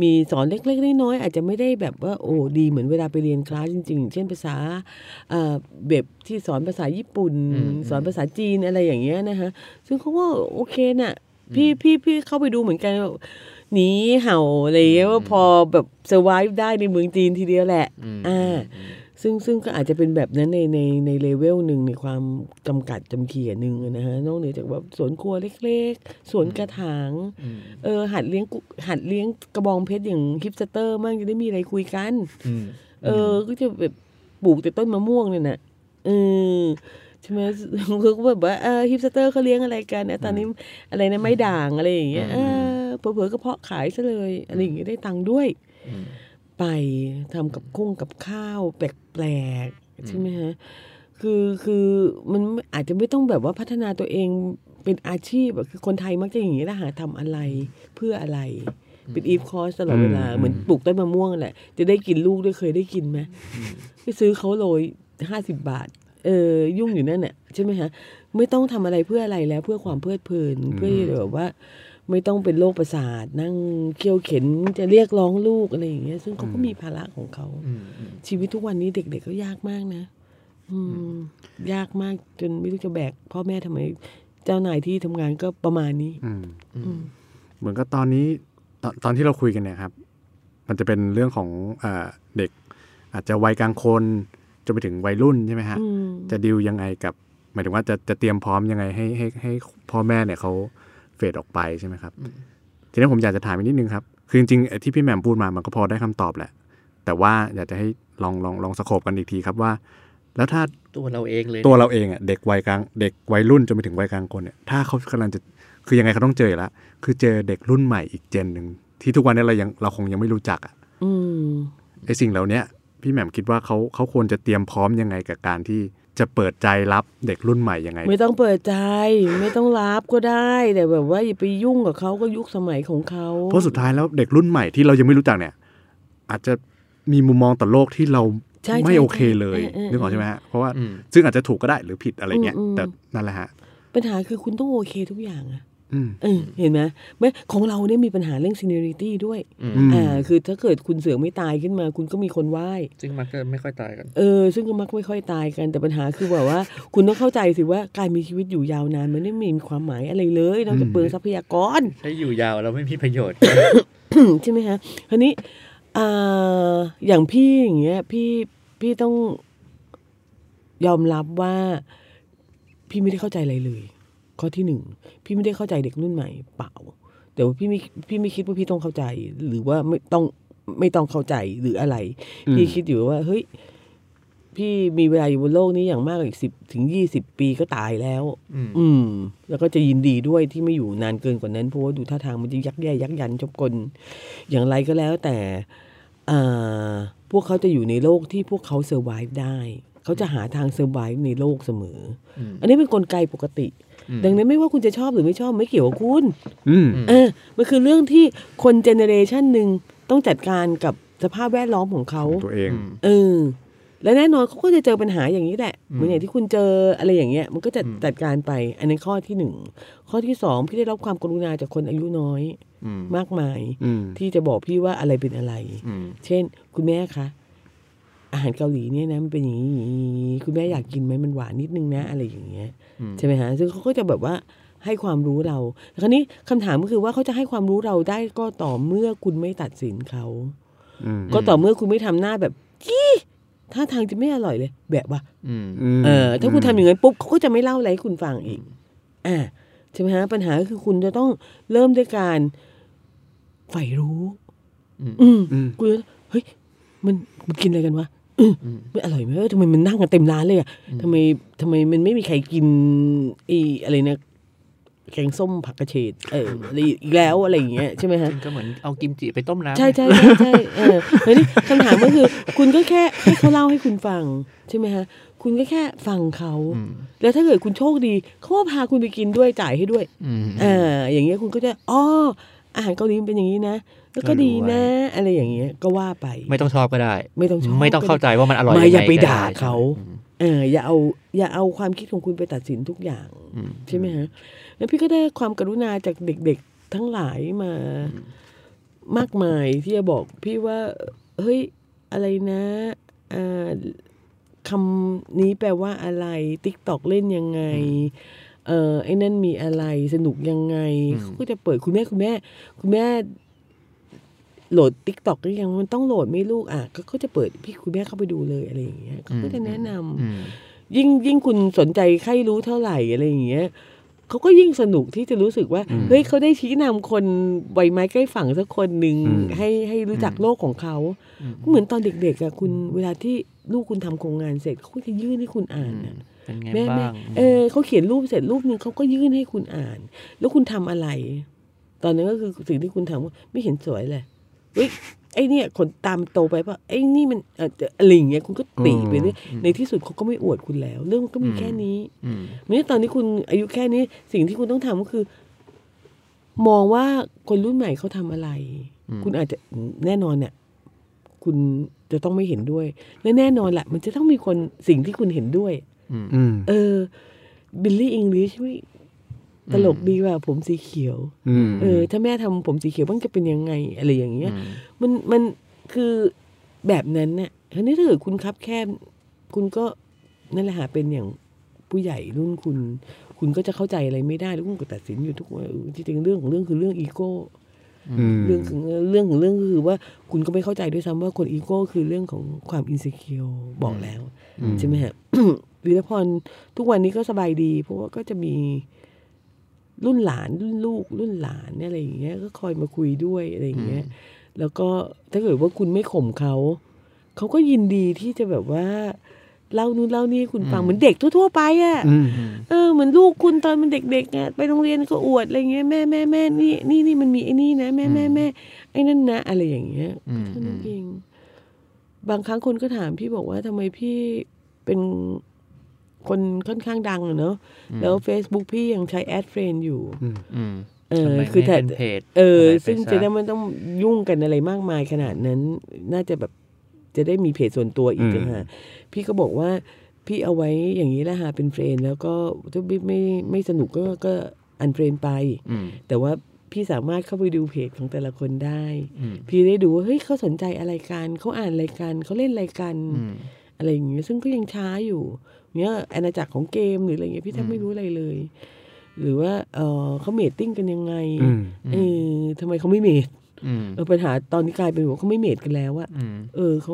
มีสอนเล็กๆน้อยๆอาจจะไม่ได้แบบว่าโอ้ดีเหมือนเวลาไปเรียนคลาสจริงๆเช่นภาษาแบบที่สอนภาษาญี่ปุ่นสอนภาษาจีนอะไรอย่างเงี้ยนะฮะซึ่งเขาว่าโอเคน่ะพี่เข้าไปดูเหมือนกันหนีเห่าอะไรเงี้ยว่าพอแบบเซอร์ไวฟ์ได้ในเมืองจีนทีเดียวแหละซึ่งก็อาจจะเป็นแบบนั้นในเลเวลหนึ่งในความจำกัดจำเขียหนึ่งนะฮะนอกเหนือจากแบบสวนครัวเล็กๆสวนกระถางหัดเลี้ยงกระบองเพชรอย่างฮิปสเตอร์มั่งจะได้มีอะไรคุยกันก็จะแบบปลูกแต่ต้นมะม่วงเนี่ยนะใช่ไหมคือแบบว่าฮิปสเตอร์เขาเลี้ยงอะไรกันนะตอนนี้อะไรนะไม้ด่างอะไรอย่างเงี้ยเผลอๆก็เพาะขายซะเลยอะไรอย่างเงี้ยได้ตังค์ด้วยไปทำกับกุ้งกับข้าวแปลกๆใช่ไหมฮะคือมันอาจจะไม่ต้องแบบว่าพัฒนาตัวเองเป็นอาชีพคือคนไทยมักจะอย่างนี้นะหาทำอะไรเพื่ออะไรเป็นอีฟคอสตลอดเวลาเหมือนปลูกต้นมะม่วงแหละจะได้กินลูกด้วยเคยได้กินไหมไปซื้อเขาโรย50 บาทยุ่งอยู่นั่นแหละใช่ไหมฮะไม่ต้องทำอะไรเพื่ออะไรแล้วเพื่อความเพลิดเพลินเพื่อแบบว่าไม่ต้องเป็นโรคประสาทนั่งเคี่ยวเข็นจะเรียกร้องลูกอะไรอย่างเงี้ยซึ่งเขาก็มีภาระของเขาชีวิตทุกวันนี้เด็กๆก็ยากมากนะยากมากจนไม่รู้จะแบกพ่อแม่ทำไมเจ้านายที่ทำงานก็ประมาณนี้เหมือนกับตอนนี้ตอนที่เราคุยกันเนี่ยครับมันจะเป็นเรื่องของเด็กอาจจะวัยกลางคนจนไปถึงวัยรุ่นใช่ไหมฮะจะดีลยังไงกับหมายถึงว่าจะเตรียมพร้อมยังไงให้พ่อแม่เนี่ยเขาเฟดออกไปใช่ไหมครับทีนี้ผมอยากจะถามอีกนิดนึงครับคือจริงๆที่พี่แหม่มพูดมามันก็พอได้คำตอบแหละแต่ว่าอยากจะให้ลองสโคปกันอีกทีครับว่าแล้วถ้าตัวเราเองอ่ะเด็กวัยกลางเด็กวัยรุ่นจนไปถึงวัยกลางคนเนี่ยถ้าเขากำลังจะคือยังไงเขาต้องเจอแล้วคือเจอเด็กรุ่นใหม่อีกเจนนึงที่ทุกวันนี้เราคงยังไม่รู้จักอ่ะไอสิ่งเหล่านี้พี่แหม่มคิดว่าเขาควรจะเตรียมพร้อมยังไงกับการที่จะเปิดใจรับเด็กรุ่นใหม่ยังไงไม่ต้องเปิดใจไม่ต้องรับก็ได้แต่แบบว่าอย่าไปยุ่งกับเขาก็ยุคสมัยของเขาเพราะสุดท้ายแล้วเด็กรุ่นใหม่ที่เรายังไม่รู้จักเนี่ยอาจจะมีมุมมองต่อโลกที่เราไม่โอเคเลยนึกออกใช่ไหมฮะเพราะว่าซึ่งอาจจะถูกก็ได้หรือผิดอะไรเงี้ยแต่นั่นแหละฮะปัญหาคือคุณต้องโอเคทุกอย่างอะ เห็นไหมของเราเนี่ยมีปัญหาเรื่อง seniority ด้วยคือถ้าเกิดคุณเสือกไม่ตายขึ้นมาคุณก็มีคนไหว้ซึ่งมักไม่ค่อยตายกันซึ่งก็มักไม่ค่อยตายกันแต่ปัญหาคือแบบว่าคุณต้องเข้าใจสิว่าการมีชีวิตอยู่ยาวนานมันไม่มีความหมายอะไรเลยนอกจากเปลืองทรัพยากรใช้อยู่ยาวแล้วไม่มีประโยชน์ ใช่ไหมฮะคราวนี้อย่างพี่อย่างเงี้ยพี่ต้องยอมรับว่าพี่ไม่ได้เข้าใจอะไรเลยข้อที่หนึ่งพี่ไม่ได้เข้าใจเด็กรุ่นใหม่เปล่าแต่ว่าพี่ไม่คิดว่าพี่ต้องเข้าใจหรือว่าไม่ต้องเข้าใจหรืออะไรพี่คิดอยู่ว่าเฮ้ยพี่มีเวลาอยู่บนโลกนี้อย่างมากอีก10 ถึง 20 ปีก็ตายแล้วแล้วก็จะยินดีด้วยที่ไม่อยู่นานเกินกว่านั้นเพราะว่าดูท่าทางมันจะยักแย่ยักยันจบกลอย่างไรก็แล้วแต่พวกเขาจะอยู่ในโลกที่พวกเขาเซอร์ไวฟ์ได้เขาจะหาทางเซอร์ไวฟ์ในโลกเสมออันนี้เป็นกลไกปกติดังนั้นไม่ว่าคุณจะชอบหรือไม่ชอบไม่เกี่ยวกับคุณมันคือเรื่องที่คนเจเนเรชันหนึ่งต้องจัดการกับสภาพแวดล้อมของเขาตัวเองและแน่นอนเขาก็จะเจอปัญหาอย่างนี้แหละเหมือนอย่างที่คุณเจออะไรอย่างเงี้ยมันก็จะจัดการไปอันนั้นข้อที่หนึ่งข้อที่สองพี่ได้รับความกรุณาจากคนอายุน้อยมากมายที่จะบอกพี่ว่าอะไรเป็นอะไรเช่นคุณแม่คะอาหารเกาหลีเนี่ยนะมันเป็นอย่างนี้คุณแม่อยากกินไหมมันหวานนิดนึงนะอะไรอย่างเงี้ยใช่ไหมฮะซึ่งเขาก็จะแบบว่าให้ความรู้เราคราวนี้คำถามก็คือว่าเขาจะให้ความรู้เราได้ก็ต่อเมื่อคุณไม่ตัดสินเขาก็ต่อเมื่อคุณไม่ทำหน้าแบบจี้ท่าทางจะไม่อร่อยเลยแบบว่าถ้าคุณทำอย่างนั้นปุ๊บเขาก็จะไม่เล่าอะไรให้คุณฟังอีกใช่ไหมฮะปัญหาก็คือคุณจะต้องเริ่มด้วยการใฝ่รู้คุณเฮ้ยมันกินอะไรกันวะไม่อร่อยไหมทำไมมันนั่งกันเต็มร้านเลยอ่ะทำไมมันไม่มีใครกินไอ้อะไรนะแกงส้มผักกระเฉดอีกแล้วอะไรอย่างเงี้ยใช่ไหมฮะก็เหมือนเอากิมจิไปต้มน้ำใช่ใช่ใช่เฮ้ยนี่คำถามก็คือคุณก็แค่ให้เขาเล่าให้คุณฟังใช่ไหมฮะคุณก็แค่ฟังเขาแล้วถ้าเกิดคุณโชคดีเขาพาคุณไปกินด้วยจ่ายให้ด้วยอย่างเงี้ยคุณก็จะอ๋ออาหารเกาหลีเป็นอย่างนี้นะแล้วก็ดีนะอะไรอย่างเงี้ยก็ว่าไปไม่ต้องชอบก็ได้ไม่ต้องชอบไม่ต้องเข้าใจว่ามันอร่อยยังไงอย่าไปด่าเขาอย่าเอาความคิดของคุณไปตัดสินทุกอย่างใช่ไหมฮะแล้วพี่ก็ได้ความกรุณาจากเด็กๆทั้งหลายมามากมายที่จะบอกพี่ว่าเฮ้ยอะไรนะคำนี้แปลว่าอะไร TikTok เล่นยังไงไอ้นั่นมีอะไรสนุกยังไงเขาก็จะเปิดคุณแม่โหลด TikTok หรือยังมันต้องโหลดไม่ลูกอ่ะก็จะเปิดพี่คุณแม่เข้าไปดูเลยอะไรอย่างเงี้ยเขาก็จะแนะนำยิ่งคุณสนใจใครรู้เท่าไหร่อะไรอย่างเงี้ยเขาก็ยิ่งสนุกที่จะรู้สึกว่าเฮ้ยเขาได้ชี้นำคนใบไม้ใกล้ฝั่งสักคนหนึ่งให้รู้จักโลกของเขาเหมือนตอนเด็กๆอ่ะคุณเวลาที่ลูกคุณทำโครงงานเสร็จเขาก็จะยื่นให้คุณอ่านอ่ะแม่เขาเขียนรูปเสร็จรูปนึงเขาก็ยื่นให้คุณอ่านแล้วคุณทำอะไรตอนนั้นก็คือสิ่งที่คุณทำว่าไม่เห็นสวยเลยไอ้เนี่ยคนตามโตไปป่ะไอ้นี่มันอะไรอย่างเงี้ยคุณก็ตีไปเรื่อยในที่สุดเขาก็ไม่อวดคุณแล้วเรื่องก็มีแค่นี้เมื่อตอนนี้คุณอายุแค่นี้สิ่งที่คุณต้องทำก็คือมองว่าคนรุ่นใหม่เขาทำอะไรคุณอาจจะแน่นอนเนี่ยคุณจะต้องไม่เห็นด้วยและแน่นอนแหละมันจะต้องมีคนสิ่งที่คุณเห็นด้วยบิลลี่อิงลิชตลกดีว่าผมสีเขียวถ้าแม่ทำผมสีเขียวบ้างจะเป็นยังไงอะไรอย่างเงี้ยมันคือแบบนั้นน่ะทีนี้ถ้าเกิดคุณคับแคบคุณก็นั่นแหละหาเป็นอย่างผู้ใหญ่รุ่นคุณก็จะเข้าใจอะไรไม่ได้แล้วคุณก็ตัดสินอยู่ทุกวันจริงๆเรื่องของเรื่องคือเรื่องอีโก้เรื่องคือว่าคุณก็ไม่เข้าใจด้วยซ้ำว่าคนอีโก้คือเรื่องของความอินสิเคียวบอกแล้วใช่ไหมฮะ วีรพรทุกวันนี้ก็สบายดีเพราะว่าก็จะมีรุ่นหลานรุ่นลูกรุ่นหลานเนี่ยอะไรอย่างเงี้ยก็คอยมาคุยด้วยอะไรอย่างเงี้ยแล้วก็ถ้าเกิดว่าคุณไม่ข่มเขาก็ยินดีที่จะแบบว่าเล่านู่นเล่านี่คุณฟังเหมือนเด็กทั่วๆไปอ่ะเหมือนลูกคุณตอนมันเด็กๆเนี่ยไปโรงเรียนก็อวดอะไรเงี้ยแม่นี่มันมีไอ้นี่นะแม่ไอ้นั่นนะอะไรอย่างเงี้ยเท่านั้นเองบางครั้งคนก็ถามพี่บอกว่าทำไมพี่เป็นคนค่อนข้างดังเนอะแล้ว Facebook พี่ยังใช้แอดเฟรนด์อยู่คือแต่ซึ่งจะได้ไม่ต้องยุ่งกันอะไรมากมายขนาดนั้นน่าจะแบบจะได้มีเพจส่วนตัวอีกนะฮะพี่ก็บอกว่าพี่เอาไว้อย่างนี้แหละฮะเป็นเฟรนด์แล้วก็ถ้าไม่สนุกก็ อันเฟรนไปแต่ว่าพี่สามารถเข้าไปดูเพจของแต่ละคนได้พี่ได้ดูว่าเฮ้ยเขาสนใจอะไรกันเขาอ่านอะไรกันเขาเล่นอะไรกันอะไรอย่างเงี้ยซึ่งก็ยังช้าอยู่เนี่ยอาณาจักรของเกมหรืออะไรเงี้ยพี่แทบไม่รู้อะไรเลยหรือว่าเขาเมทติ้งกันยังไงทำไมเขาไม่เมทปัญหาตอนนี้กลายเป็นว่าเขาไม่เมทกันแล้วอะเขา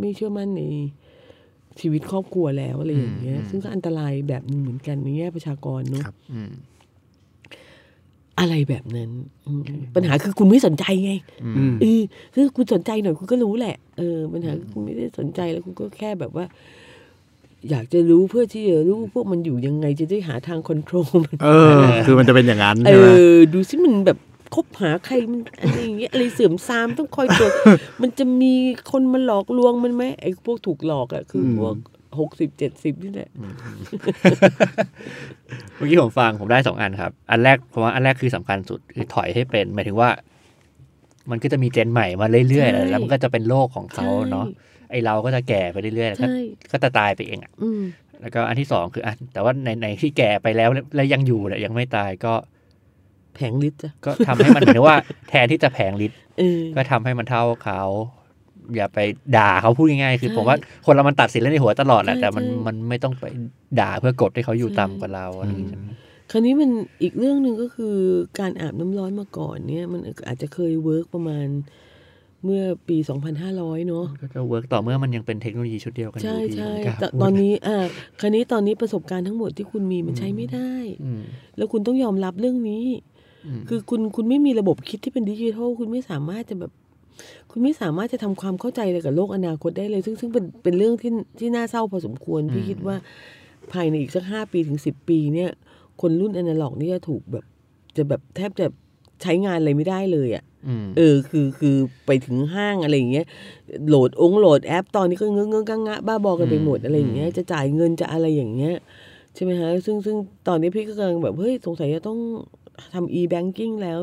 ไม่เชื่อมั่นในชีวิตครอบครัวแล้วอะไรอย่างเงี้ยซึ่งก็อันตรายแบบนึงเหมือนกันในแง่ประชากรเนาะอะไรแบบนั้นปัญหาคือคุณไม่สนใจไงซึ่งคุณสนใจหน่อยคุณก็รู้แหละปัญหาคุณไม่ได้สนใจแล้วคุณก็แค่แบบว่าอยากจะรู้เพื่อที่จะรู้พวกมันอยู่ยังไงจะได้หาทางคอนโทรลมันคือมันจะเป็นอย่างนั้นใช่ไหมดูสิมันแบบคบหาใครมันอะไรอย่างเงี้ยอะไรเสื่อมซามต้องคอยตรวจมันจะมีคนมาหลอกลวงมันไหมไอ้พวกถูกหลอกอ่ะคือพวก60-70นี่แหละเมื่อกี้ผมฟังผมได้2อันครับอันแรกผมว่าอันแรกคือสำคัญสุดคือถอยให้เป็นหมายถึงว่ามันก็จะมีเจนใหม่มาเรื่อยๆแล้วมันก็จะเป็นโลกของเขาเนาะไอเราก็จะแก่ไปเรื่อยๆแล้วก็จะตายไปเองอ่ะแล้วก็อันที่2คืออ่ะแต่ว่าในที่แก่ไปแล้วและยังอยู่เนี่ยยังไม่ตายก็แผงลิตจ้ะก็ทำให้มันเหมือนว่าแทนที่จะแผงลิตก็ทำให้มันเท่าเขาอย่าไปด่าเขาพูดง่ายๆคือผมว่าคนเรามันตัดสินเรื่องในหัวตลอดแหละแต่มันไม่ต้องไปด่าเพื่อกดให้เขาอยู่ต่ำกว่าเราอะไรอย่างเงี้ยคราวนี้มันอีกเรื่องนึงก็คือการอาบน้ำร้อนมาก่อนเนี่ยมันอาจจะเคยเวิร์กประมาณเมื่อปี 2,500 เนาะก็จะเวิร์กต่อเมื่อมันยังเป็นเทคโนโลยีชุดเดียวกันอยู่ใช่ๆตอนนี้คราวนี้ตอนนี้ประสบการณ์ทั้งหมดที่คุณมีมันใช้ไม่ได้แล้วคุณต้องยอมรับเรื่องนี้คือคุณไม่มีระบบคิดที่เป็นดิจิทัลคุณไม่สามารถจะแบบคุณไม่สามารถจะทำความเข้าใจอะไรกับโลกอนาคตได้เลยซึ่งเป็นเรื่องที่น่าเศร้าพอสมควรพี่คิดว่าภายในอีกสัก5-10 ปีเนี่ยคนรุ่นอนาล็อกนี่จะถูกแบบจะแบบแทบจะใช้งานอะไรไม่ได้เลยอ่ะคือไปถึงห้างอะไรอย่างเงี้ยโหลดแอปตอนนี้ก็เงื้อๆงะบ้าบอกันไปหมดอะไรอย่างเงี้ยจะจ่ายเงินจะอะไรอย่างเงี้ยใช่ไหมฮะซึ่งตอนนี้พี่ก็กำลังแบบเฮ้ยสงสัยจะต้องทำ e-banking แล้ว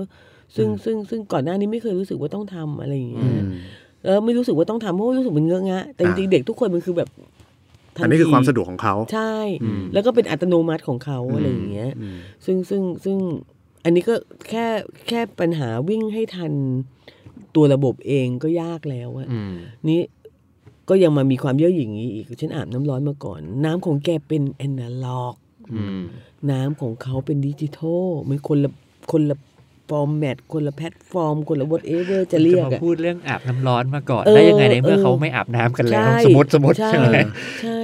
ซึ่งก่อนหน้านี้ไม่เคยรู้สึกว่าต้องทำอะไรอย่างเงี้ยแล้วไม่รู้สึกว่าต้องทำเพราะรู้สึกมันเงื้องะแต่จริงๆเด็กทุกคนมันคือแบบอันนี้คือความสะดวกของเขาใช่แล้วก็เป็นอัตโนมัติของเขาอะไรอย่างเงี้ยซึ่งอันนี้ก็แค่ปัญหาวิ่งให้ทันตัวระบบเองก็ยากแล้วอะนี่ก็ยังมามีความเย่อหยิ่งนี้อีกฉันอาบน้ำร้อนมาก่อนน้ำของแกเป็นแอนาล็อกน้ำของเขาเป็นดิจิทัลมันคนละฟอร์มแมตคนละแพลตฟอร์มคนละ whatever จะเรียกอะพูดเรื่องอาบน้ำร้อนมาก่อนได้ยังไงในเมื่อเขาไม่อาบน้ำกันแล้วสมมติใช่ไหมใช่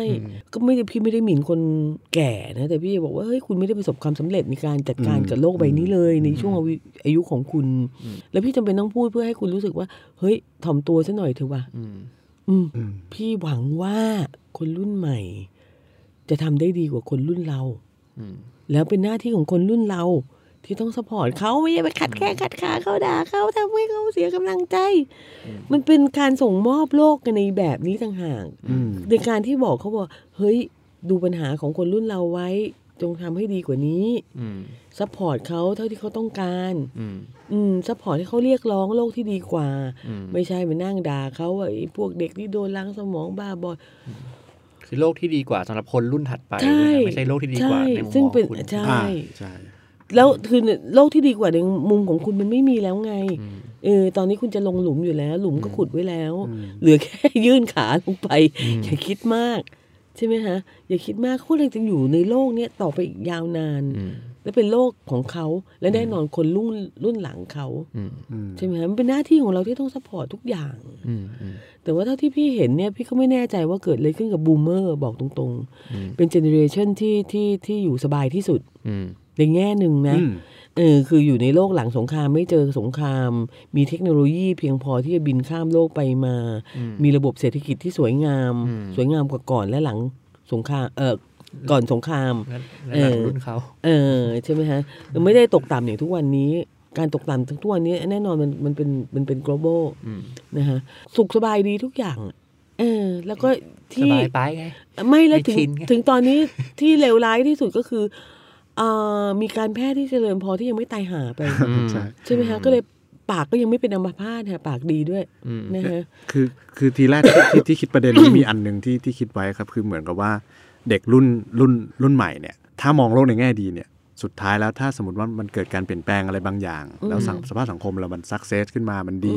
ก็ไม่ได้พี่ไม่ได้หมิ่นคนแก่นะแต่พี่บอกว่าเฮ้ยคุณไม่ได้ประสบความสำเร็จในการจัดการกับโลกใบนี้เลยในช่วงอายุของคุณแล้วพี่จำเป็นต้องพูดเพื่อให้คุณรู้สึกว่าเฮ้ยถ่อมตัวซะหน่อยเถอะว่ะพี่หวังว่าคนรุ่นใหม่จะทำได้ดีกว่าคนรุ่นเราแล้วเป็นหน้าที่ของคนรุ่นเราที่ต้องซัพพอร์ตเขาไม่ใช่ไปขัดขาเขาด่าเขาทำให้เขาเสียกำลังใจมันเป็นการส่งมอบโลกกันในแบบนี้ต่างหากในการที่บอกเขาว่าเฮ้ยดูปัญหาของคนรุ่นเราไว้จงทำให้ดีกว่านี้ซัพพอร์ตเขาเท่าที่เขาต้องการซัพพอร์ตให้เขาเรียกร้องโลกที่ดีกว่าไม่ใช่มานั่งด่าเขาว่าไอ้พวกเด็กนี่โดนล้างสมองบ้าบอคือโลกที่ดีกว่าสำหรับคนรุ่นถัดไปไม่ใช่โลกที่ดีกว่าในมุมของคุณใช่แล้วคือโลกที่ดีกว่าในมุมของคุณมันไม่มีแล้วไงตอนนี้คุณจะลงหลุมอยู่แล้วหลุมก็ขุดไว้แล้วเหลือแค่ยื่นขาลงไปอย่าคิดมากใช่ไหมฮะอย่าคิดมากคุณยังจะอยู่ในโลกนี้ต่อไปอีกยาวนานและเป็นโลกของเขาและแน่นอนคนรุ่นหลังเขาใช่ไหมฮะมันเป็นหน้าที่ของเราที่ต้องซัพพอร์ตทุกอย่างแต่ว่าเท่าที่พี่เห็นเนี่ยพี่ก็ไม่แน่ใจว่าเกิดอะไรขึ้นกับบูมเมอร์บอกตรงๆเป็นเจเนอเรชันที่อยู่สบายที่สุดในแง่หนึ่งนะคืออยู่ในโลกหลังสงครามไม่เจอสงครามมีเทคโนโลยีเพียงพอที่จะบินข้ามโลกไปมามีระบบเศรษฐกิจที่สวยงามกว่าก่อนและหลังสงครามก่อนสงครามรุ่นเขาใช่ไหมฮะไม่ได้ตกต่ำอย่างทุกวันนี้การตกต่ำทุกวันนี้แน่นอนมันเป็น global นะฮะสุขสบายดีทุกอย่างแล้วก็ที่สบายไปไงไม่แล้วถึงตอนนี้ที่เลวร้ายที่สุดก็คือมีการแพทย์ที่เจริญพอที่ยังไม่ตายหาไปใช่ไหมคะก็เลยปากก็ยังไม่เป็นอัมพาตค่ะปากดีด้วยนะฮะคือทีแรก ที่คิดประเด็นนี้ มีอันนึงที่คิดไว้ครับคือเหมือนกับว่าเด็กรุ่นใหม่เนี่ยถ้ามองโลกในแง่ดีเนี่ย สุดท้ายแล้วถ้าสมมติว่ามันเกิดการเปลี่ยนแปลงอะไรบางอย่างแล้วสภาพสังคมเรามันซักเซสขึ้นมามันดี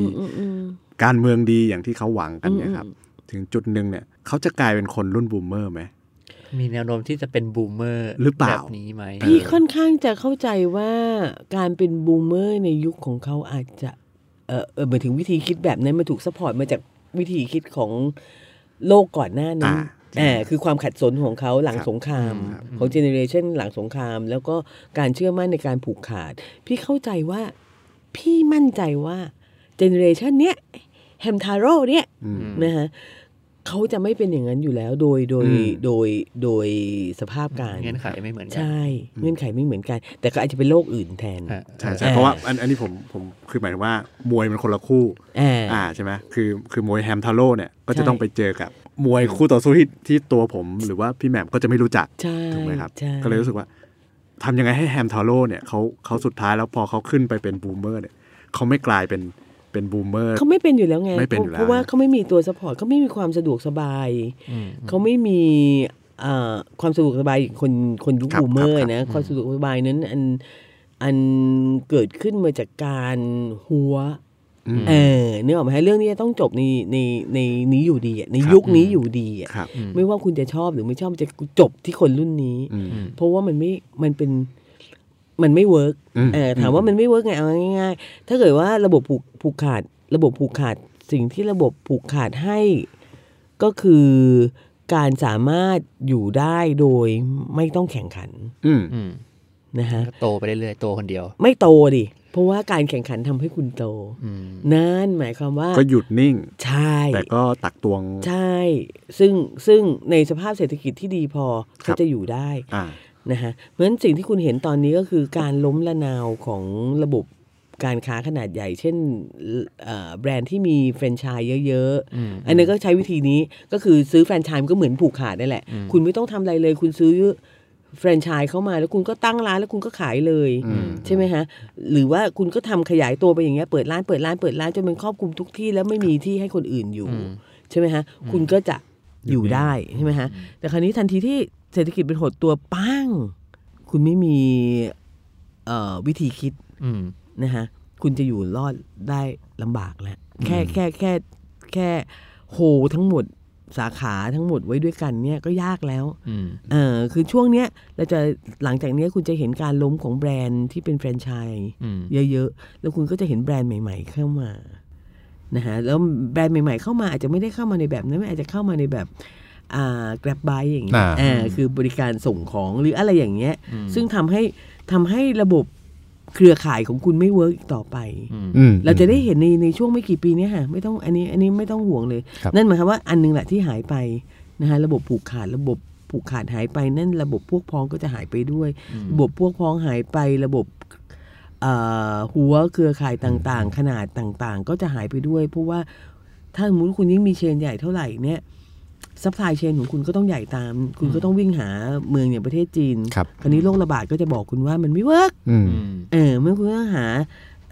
การเมืองดีอย่างที่เขาหวังกันเนี่ยครับถึงจุดหนึ่งเนี่ยเขาจะกลายเป็นคนรุ่นบูมเมอร์ไหมมีแนวโน้มที่จะเป็นบูมเมอร์หรือเปล่าแบบนี้ไหมพี่ค่อนข้างจะเข้าใจว่าการเป็นบูมเมอร์ในยุคของเขาอาจจะหมายถึงวิธีคิดแบบนั้นมาถูกซัพพอร์ตมาจากวิธีคิดของโลกก่อนหน้านี้คือความขัดสนของเขาหลังสงครามของเจเนเรชันหลังสงครามแล้วก็การเชื่อมั่นในการผูกขาดพี่เข้าใจว่าพี่มั่นใจว่าเจเนเรชันเนี้ยแฮมทาโร่เนี่ยนะฮะเขาจะไม่เป็นอย่างนั้นอยู่แล้วโดยสภาพการเงื่อนไขไม่เหมือนกันใช่เงื่อนไขไม่เหมือนกันแต่ก็อาจจะเป็นโรคอื่นแทนใช่เพราะว่าอันนี้ผมคือหมายถึงว่ามวยมันคนละคู่ใช่ไหมคือมวยแฮมทาโร่เนี่ยก็จะต้องไปเจอกับมวยคู่ต่อสู้ที่ตัวผมหรือว่าพี่แหม่มก็จะไม่รู้จักถูกไหมครับก็เลยรู้สึกว่าทำยังไงให้แฮมทาโร่เนี่ยเขาสุดท้ายแล้วพอเขาขึ้นไปเป็นบูมเมอร์เนี่ยเขาไม่กลายเป็นบูมเมอร์เขาไม่เป็นอยู่แล้วไงเพราะว่าเขาไม่มีตัวซัพพอร์ตเขาไม่มีความสะดวกสบายเขาไม่มีความสะดวกสบายคนยุคบูมเมอร์นะความสะดวกสบายนั้นอันเกิดขึ้นมาจากการหัวเนี่ยออกมาให้เรื่องนี้ต้องจบในนี้อยู่ดีในยุคนี้อยู่ดีไม่ว่าคุณจะชอบหรือไม่ชอบจะจบที่คนรุ่นนี้เพราะว่ามันไม่เวิร์กถามว่ามันไม่เวิร์กไงเอาง่ายๆถ้าเกิดว่าระบบผูกขาดสิ่งที่ระบบผูกขาดให้ก็คือการสามารถอยู่ได้โดยไม่ต้องแข่งขันนะฮะโตไปเรื่อยๆโตคนเดียวไม่โตดิเพราะว่าการแข่งขันทำให้คุณโตนั่นหมายความว่าก็หยุดนิ่งใช่แต่ก็ตักตวงใช่ซึ่งในสภาพเศรษฐกิจที่ดีพอเขาจะอยู่ได้นะฮะเพราะฉะนั้นสิ่งที่คุณเห็นตอนนี้ก็คือการล้มละนาวของระบบการค้าขนาดใหญ่เช่นแบรนด์ที่มีแฟรนไชส์เยอะๆอันนี้ก็ใช้วิธีนี้ก็คือซื้อแฟรนไชส์ก็เหมือนผูกขาดนั่นแหละคุณไม่ต้องทำอะไรเลยคุณซื้อแฟรนไชส์เข้ามาแล้วคุณก็ตั้งร้านแล้วคุณก็ขายเลยใช่ไหมฮะหรือว่าคุณก็ทำขยายตัวไปอย่างเงี้ยเปิดร้านจนมันครอบคลุมทุกที่แล้วไม่มีที่ให้คนอื่นอยู่ใช่ไหมฮะคุณก็จะอยู่ได้ใช่ไหมฮะแต่คราวนี้ทันทีที่เศรษฐกิจเป็นหดตัวปังคุณไม่มีวิธีคิดนะฮะคุณจะอยู่รอดได้ลำบากแล้วแค่โฮทั้งหมดสาขาทั้งหมดไว้ด้วยกันเนี่ยก็ยากแล้วคือช่วงเนี้ยเราจะหลังจากเนี้ยคุณจะเห็นการล้มของแบรนด์ที่เป็นแฟรนไชส์เยอะๆแล้วคุณก็จะเห็นแบรนด์ใหม่ๆเข้ามานะฮะแล้วแบรนด์ใหม่ๆเข้ามาอาจจะไม่ได้เข้ามาในแบบนั้นอาจจะเข้ามาในแบบGrab Bike อย่างเงี้ยคือบริการส่งของหรืออะไรอย่างเงี้ยซึ่งทำให้ระบบเครือข่ายของคุณไม่เวิร์กอีกต่อไปเราจะได้เห็นในช่วงไม่กี่ปีนี้ค่ะไม่ต้องอันนี้ไม่ต้องห่วงเลยนั่นหมายความว่าอันนึงแหละที่หายไปนะคะระบบผูกขาดหายไปนั่นระบบพวกพ้องก็จะหายไปด้วยระบบพวกพ้องหายไประบบหัวเครือข่ายต่างๆขนาดต่างๆก็จะหายไปด้วยเพราะว่าถ้าสมมุติคุณยิ่งมีเชนใหญ่เท่าไหร่เนี่ยซัพพลายเชนของคุณก็ต้องใหญ่ตามคุณก็ต้องวิ่งหาเมืองอย่างประเทศจีนคราวนี้โรคระบาดก็จะบอกคุณว่ามันไม่เวิร์กเมื่อคุณต้องหา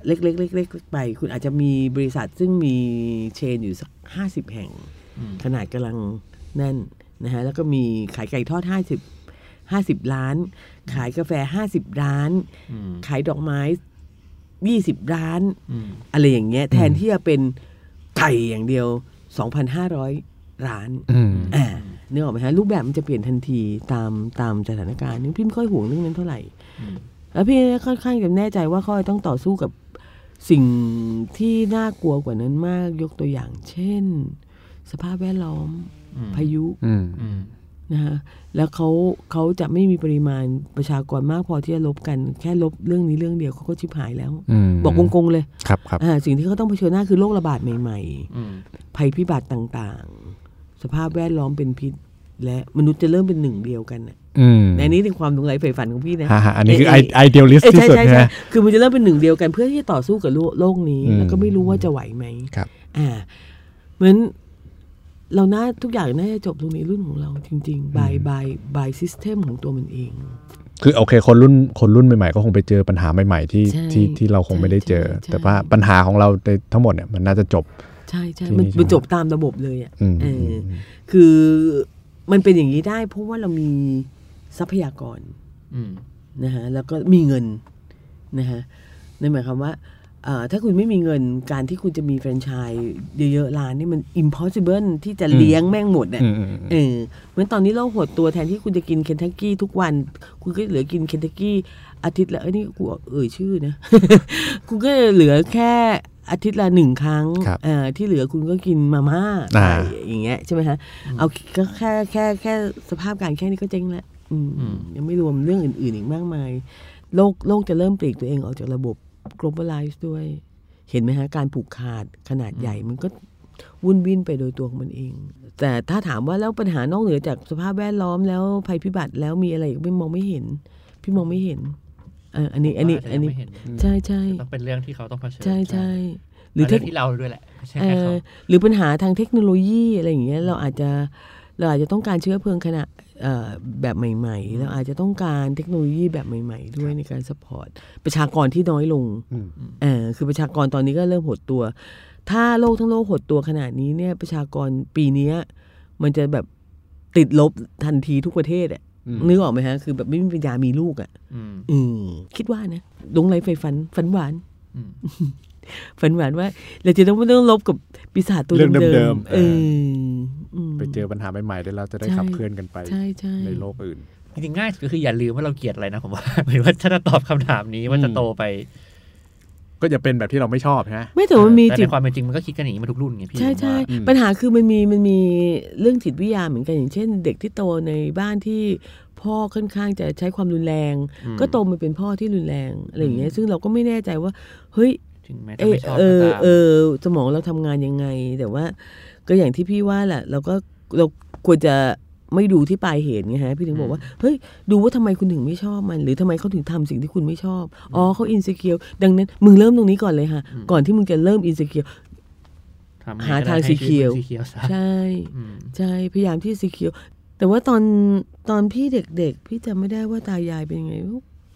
เล็กๆๆไปคุณอาจจะมีบริษัทซึ่งมีเชนอยู่สัก50แห่งขนาดกำลังนั่นนะฮะแล้วก็มีขายไก่ทอด50ร้านขายกาแฟ50ร้านขายดอกไม้20ร้านอะไรอย่างเงี้ยแทนที่จะเป็นไก่อย่างเดียว 2,500ร้านเนี่ยออกไหมฮะรูปแบบมันจะเปลี่ยนทันทีตามสถานการณ์นี่พี่ไม่ค่อยห่วงเรื่องนั้นเท่าไหร่แล้วพี่ค่อนข้างจะแน่ใจว่าเขาต้องต่อสู้กับสิ่งที่น่ากลัวกว่านั้นมากยกตัวอย่างเช่นสภาพแวดล้อมพายุนะฮะแล้วเขาจะไม่มีปริมาณประชากรมากพอที่จะลบกันแค่ลบเรื่องนี้เรื่องเดียวเขาก็ชิบหายแล้วบอกกงๆเลยสิ่งที่เขาต้องเผชิญหน้าคือโรคระบาดใหม่ๆภัยพิบัติต่างสภาพแวดล้อมเป็นพิษและมนุษย์จะเริ่มเป็นหนึ่งเดียวกันน่ะในนี้ถึงความหลงไหลใฝ่ฝันของพี่นะอันนี้คือไอเดียลิสต์ที่สุดใช่ไหมคือมันจะเริ่มเป็นหนึ่งเดียวกันเพื่อที่จะต่อสู้กับโลกนี้แล้วก็ไม่รู้ว่าจะไหวไหมเหมือนเราน่าทุกอย่างน่าจะจบตรงนี้รุ่นของเราจริงๆby system ของตัวมันเองคือโอเคคนรุ่นใหม่ๆก็คงไปเจอปัญหาใหม่ๆที่เราคงไม่ได้เจอแต่ว่าปัญหาของเราในทั้งหมดเนี่ยมันน่าจะจบใช่ใช่มันจบตามระบบเลยอ่ะคือมันเป็นอย่างนี้ได้เพราะว่าเรามีทรัพยากร นะฮะแล้วก็มีเงินนะฮะนั่นหมายความว่าถ้าคุณไม่มีเงินการที่คุณจะมีแฟรนไชส์เยอะๆร้านนี่มัน impossible ที่จะเลี้ยงแม่งหมดเนี่ยเหมือนตอนนี้เราหดตัวแทนที่คุณจะกินเคนทักกี้ทุกวันคุณก็เหลือกินเคนทักกี้อาทิตย์ละนี่กูเอ่ยชื่อนะ คุณก็เหลือแค่อาทิตย์ละหนึ่งครั้งที่เหลือคุณก็กินมาม่าอย่างเงี้ยใช่ไหมคะเอาก็แค่สภาพการแค่นี้ก็เจ๊งแล้วยังไม่รวมเรื่องอื่นๆอีกมากมายโลกจะเริ่มปลีกตัวเองออกจากระบบ globalize ด้วยเห็นไหมฮะการผูกขาดขนาดใหญ่มันก็วุ่นวิ่นไปโดยตัวของมันเองแต่ถ้าถามว่าแล้วปัญหานอกเหนือจากสภาพแวดล้อมแล้วภัยพิบัติแล้วมีอะไรอีกพี่มองไม่เห็นอันนี้ใช่ต้องเป็นเรื่องที่เขาต้องเผชิญใช่หรือเรื่องที่เราด้วยแหละใช่หรือปัญหาทางเทคโนโลยีอะไรอย่างเงี้ยเราอาจจะต้องการเชื้อเพลิงขณะแบบใหม่ๆแล้วอาจจะต้องการเทคโนโลยีแบบใหม่ๆด้วยในการซัพพอร์ตประชากรที่น้อยลงคือประชากรตอนนี้ก็เริ่มหดตัวถ้าโลกทั้งโลกหดตัวขนาดนี้เนี่ยประชากรปีนี้มันจะแบบติดลบทันทีทุกประเทศอะนึกออกไหมฮะคือแบบไม่มีปัญญามีลูกอ่ะคิดว่านะลงไหลไฟฝันหวานฝันหวานว่าเราจะไม่ต้องลบกับปีศาจตัวเดิมไปเจอปัญหาใหม่ๆได้แล้วจะได้ขับเคลื่อนกันไปในโลกอื่นจริงๆง่ายก็คืออย่าลืมว่าเราเกลียดอะไรนะผมว่าหมายว่าถ้าจะตอบคำถามนี้ว่าจะโตไปก็จะเป็นแบบที่เราไม่ชอบนะไม่แต่มันมีจิตความเป็นจริงมันก็คิดกันอย่างนี้มาทุกรุ่นไงพี่ใช่ปัญหาคือมันมีเรื่องจิตวิทยาเหมือนกันอย่างเช่นเด็กที่โตในบ้านที่พ่อค่อนข้างจะใช้ความรุนแรงก็โตมาเป็นพ่อที่รุนแรงอะไรอย่างเงี้ยซึ่งเราก็ไม่แน่ใจว่าเฮ้ยสมองเราทำงานยังไงแต่ว่าก็อย่างที่พี่ว่าแหละเราควรจะไม่ดูที่ปลายเหตุไงฮะพี่ถึงบอกว่าเฮ้ยดูว่าทำไมคุณถึงไม่ชอบมันหรือทำไมเขาถึงทำสิ่งที่คุณไม่ชอบอ๋อเขาอินสิเคียวดังนั้นมึงเริ่มตรงนี้ก่อนเลยค่ะก่อนที่มึงจะเริ่มอินสิเคียวหาทางสิเคียวใช่พยายามที่สิเคียวแต่ว่าตอนพี่เด็กๆพี่จำไม่ได้ว่าตายายเป็นไง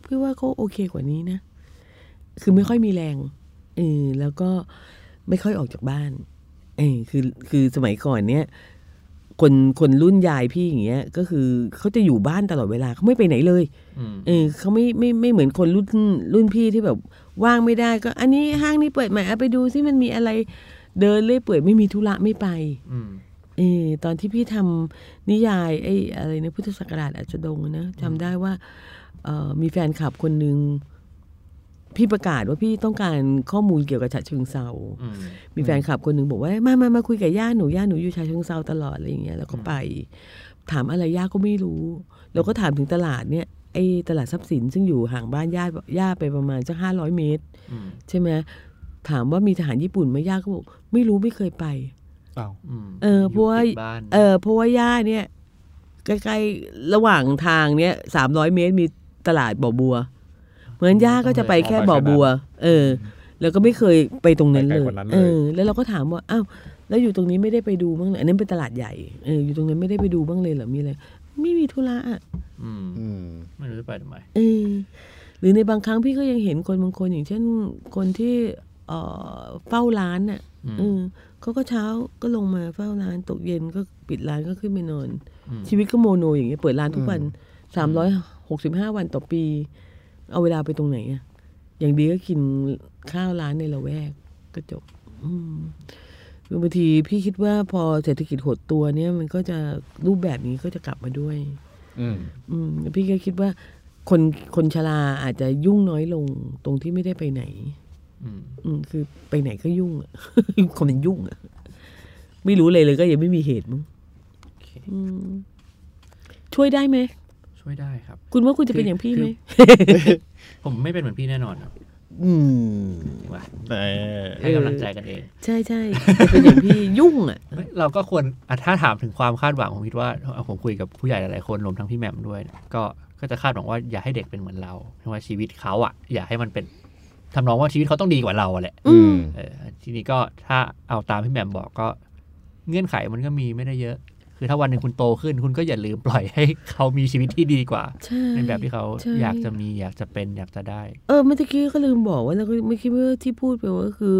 พี่ว่าเขาโอเคกว่านี้นะคือไม่ค่อยมีแรงแล้วก็ไม่ค่อยออกจากบ้านคือสมัยก่อนเนี้ยคนรุ่นยายพี่อย่างเงี้ยก็คือเขาจะอยู่บ้านตลอดเวลาเขาไม่ไปไหนเลยเขาไม่เหมือนคนรุ่นพี่ที่แบบว่างไม่ได้ก็อันนี้ห้างนี่เปิดใหม่ไปดูซิมันมีอะไรเดินเล่ยเปื่อยไม่มีธุระไม่ไปตอนที่พี่ทำนิยายไอ้อะไรนะพุทธศักราชอัศดงนะจำได้ว่ามีแฟนคลับคนนึงพี่ประกาศว่าพี่ต้องการข้อมูลเกี่ยวกับฉะเชิงเทรามีแฟนคลับคนหนึ่งบอกว่ามาคุยกับย่าหนูอยู่ฉะเชิงเทราตลอดอะไรอย่างเงี้ยแล้วก็ไปถามอะไรย่าก็ไม่รู้เราก็ถามถึงตลาดเนี่ยไอ้ตลาดทรัพย์สินซึ่งอยู่ห่างบ้านย่าไปประมาณสัก500 เมตรใช่ไหมถามว่ามีทหารญี่ปุ่นไหมย่าก็บอกไม่รู้ไม่เคยไปเพราะว่าย่าเนี่ยใกล้ๆระหว่างทางเนี่ย300 เมตรมีตลาดบ่อบัวเหมือนย่าก็จะไปแค่บ่อบัวแล้วก็ไม่เคยไปตรงนั้นเลยแล้วเราก็ถามว่าอ้าวแล้วอยู่ตรงนี้ไม่ได้ไปดูบ้างเลยอันนั้นเป็นตลาดใหญ่อยู่ตรงนั้นไม่ได้ไปดูบ้างเลยเหรอมีอะไรไม่มีธุระอ่ะไม่รู้จะไปทำไมหรือในบางครั้งพี่ก็ยังเห็นคนบางคนอย่างเช่นคนที่เฝ้าร้านอ่ะเขาก็เช้าก็ลงมาเฝ้าร้านตกเย็นก็ปิดร้านก็ขึ้นไปนอนชีวิตก็โมโนอย่างเงี้ยเปิดร้านทุกวัน365 วันต่อปีเอาเวลาไปตรงไหนอ่ะอย่างดีก็กินข้าวร้านในละแวกก็จบบางทีพี่คิดว่าพอเศรษฐกิจหดตัวเนี่ยมันก็จะรูปแบบนี้ก็จะกลับมาด้วยพี่ก็คิดว่าคนชราอาจจะยุ่งน้อยลงตรงที่ไม่ได้ไปไหนคือไปไหนก็ยุ่งอ่ะคนมันยุ่งอ่ะไม่รู้เลยก็ยังไม่มีเหตุมั้งช่วยได้ไหมไม่ได้ครับคุณว่าคุณจะเป็นอย่างพี่ไหม ผมไม่เป็นเหมือนพี่แน่นอนครับว่าให้กำลังใจกันเองใช่ เป็นอย่างพี่ยุ่งอ่ะเราก็ควรถ้าถามถึงความคาดหวังผมคิดว่าผมคุยกับผู้ใหญ่หลายคนรวมทั้งพี่แหม่มด้วยก็จะคาดหวังว่าอย่าให้เด็กเป็นเหมือนเราเพราะว่าชีวิตเขาอ่ะอย่าให้มันเป็นทำนองว่าชีวิตเขาต้องดีกว่าเราแหละทีนี้ก็ถ้าเอาตามพี่แหม่มบอกก็เงื่อนไขมันก็มีไม่ได้เยอะคือถ้าวันหนึ่งคุณโตขึ้นคุณก็อย่าลืมปล่อยให้เขามีชีวิตที่ดีกว่าในแบบที่เขาอยากจะมีอยากจะเป็นอยากจะได้เมื่อกี้ก็ลืมบอกว่าแล้วก็ไม่คิดว่าที่พูดไปว่าคือ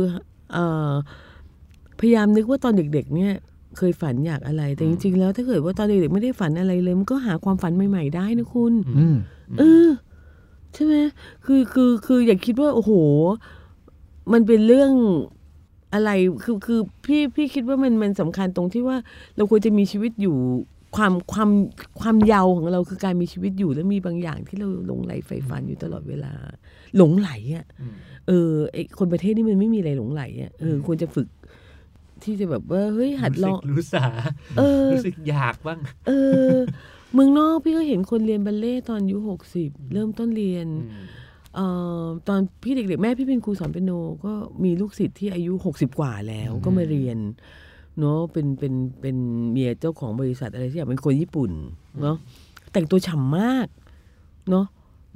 พยายามนึกว่าตอนเด็กๆเนี่ยเคยฝันอยากอะไรแต่จริงๆแล้วถ้าเกิดว่าตอนเด็กๆไม่ได้ฝันอะไรเลยมันก็หาความฝันใหม่ๆได้นะคุณ ใช่ไหมคืออย่าคิดว่าโอ้โหมันเป็นเรื่องอะไรคือพี่คิดว่ามันสำคัญตรงที่ว่าเราควรจะมีชีวิตอยู่ความยาวของเราคือการมีชีวิตอยู่แล้วมีบางอย่างที่เราหลงไหลใฝ่ฝันอยู่ตลอดเวลาหลงไหลอ่ะไอคนประเทศนี้มันไม่มีอะไรหลงไหลอ่ะควรจะฝึกที่จะแบบว่าเฮ้ยหัดลองรู้สึกอยากบ้างเมืองนอกพี่ก็เห็นคนเรียนบัลเล่ตอนอายุ60เริ่มต้นเรียนตอนพี่เด็กๆแม่พี่เป็นครูสอนเปียโนก็มีลูกศิษย์ที่อายุ60กว่าแล้วก็มาเรียนเนาะเป็นเมียเจ้าของบริษัทอะไรที่อย่างเป็นคนญี่ปุ่นเนาะแต่งตัวฉ่ำมากเนาะ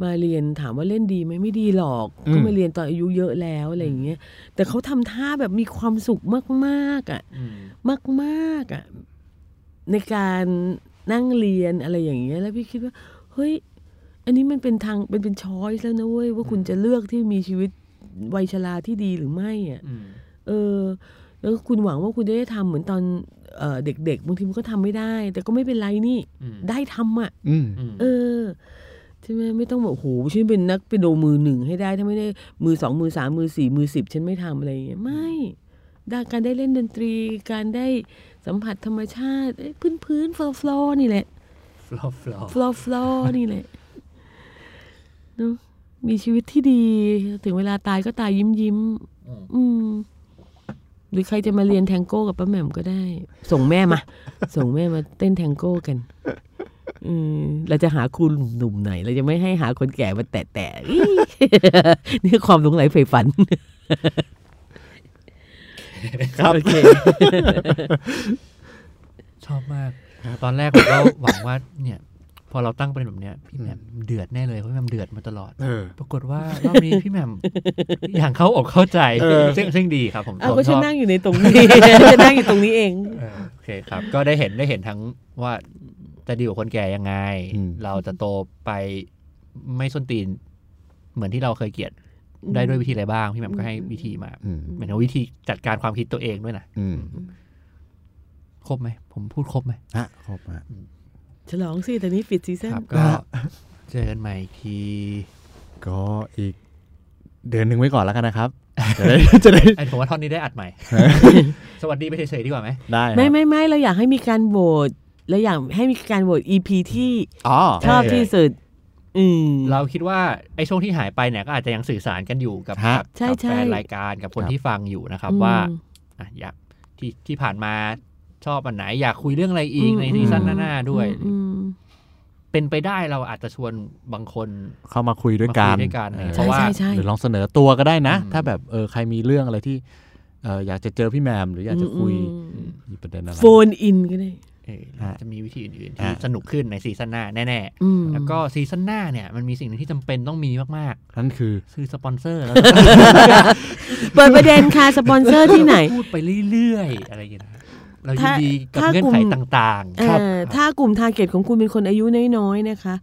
มาเรียนถามว่าเล่นดีไหมไม่ดีหรอกก็มาเรียนตอนอายุเยอะแล้วอะไรอย่างเงี้ยแต่เขาทำท่าแบบมีความสุขมากๆอ่ะมากๆอ่ะในการนั่งเรียนอะไรอย่างเงี้ยแล้วพี่คิดว่าเฮ้ยอันนี้มันเป็นทางเป็นช้อยส์แล้วนะเว้ยว่าคุณจะเลือกที่มีชีวิตวัยชราที่ดีหรือไม่อ่ะแล้วคุณหวังว่าคุณจะได้ทำเหมือนตอนเด็กๆบางทีมันก็ทำไม่ได้แต่ก็ไม่เป็นไรนี่ได้ทำอ่ะใช่ไหมไม่ต้องแบบโหฉันเป็นนักเปียโนมือหนึ่งให้ได้ถ้าไม่ได้มือสองมือสามมือสี่มือ10ฉันไม่ทำอะไรอย่างเงี้ยไม่การได้เล่นดนตรีการได้สัมผัสธรรมชาติพื้นๆฟลอร์นี่แหละฟลอร์นี่แหละเนาะมีชีวิตที่ดีถึงเวลาตายก็ตายยิ้มๆหรือใครจะมาเรียนแทงโก้กับป้าแหม่มก็ได้ส่งแม่มาเต้นแทงโก้กันเราจะหาครูหนุ่มไหนเราจะไม่ให้หาคนแก่มาแตะ นี่ความหลงไหลใฝ่ฝัน ครับ okay. ชอบมากตอนแรกผมก็หวังว่าเนี่ยพอเราตั้งประเด็นแบบเนี้ยพี่แหม่มเดือดแน่เลยเพราะแหม่มเดือดมาตลอดปรากฏว่ารอบนี้พี่แหม่มอย่างเขาอกเข้าใจซึ่งดีครับผมก็ฉันนั่งอยู่ในตรงนี้ฉันนั่งอยู่ตรงนี้เองโอเคครับก็ได้เห็นทั้งว่าจะดีกว่าคนแก่ยังไงเราจะโตไปไม่ส้นตีนเหมือนที่เราเคยเกลียดได้ด้วยวิธีอะไรบ้างพี่แหม่มก็ให้วิธีมาเหมือนวิธีจัดการความคิดตัวเองด้วยนะครบไหมผมพูดครบไหมฮะครบฮะฉลองสิแต่นี้ปิดซีซั่นก็เจอกันใหม่ทีก็อีกเดือนนึงไว้ก่อนแล้วกันนะครับจะได้ผมว่าท่อนนี้ได้อัดใหม่สวัสดีไปเฉยๆดีกว่าไหมได้ไม่เราอยากให้มีการโหวตเราอยากให้มีการโหวต EP ที่ชอบที่สุดเราคิดว่าไอ้ช่วงที่หายไปเนี่ยก็อาจจะยังสื่อสารกันอยู่กับแฟนรายการกับคนที่ฟังอยู่นะครับว่าอยากที่ผ่านมาชอบอันไหนอยากคุยเรื่องอะไรอีกในซีซั่นหน้าๆด้วยเป็นไปได้เราอาจจะชวนบางคนเข้ามาคุยด้วยกันเพราะว่าหรือลองเสนอตัวก็ได้นะถ้าแบบใครมีเรื่องอะไรที่อยากจะเจอพี่แหม่มหรืออยากจะคุยมีประเด็นอะไรโฟนอินก็ได้จะมีวิธีอื่นๆที่สนุกขึ้นในซีซั่นหน้าแน่ๆแล้วก็ซีซั่นหน้าเนี่ยมันมีสิ่งหนึ่งที่จำเป็นต้องมีมากๆนั่นคือซื้อสปอนเซอร์แล้วเปิดประเด็นค่ะสปอนเซอร์ที่ไหนพูดไปเรื่อยๆอะไรอย่างเงี้ยเรายินดีกับเงื่อนไขต่างๆครับถ้ากลุ่มทาร์เก็ตของคุณเป็นคนอายุน้อยๆนะคะ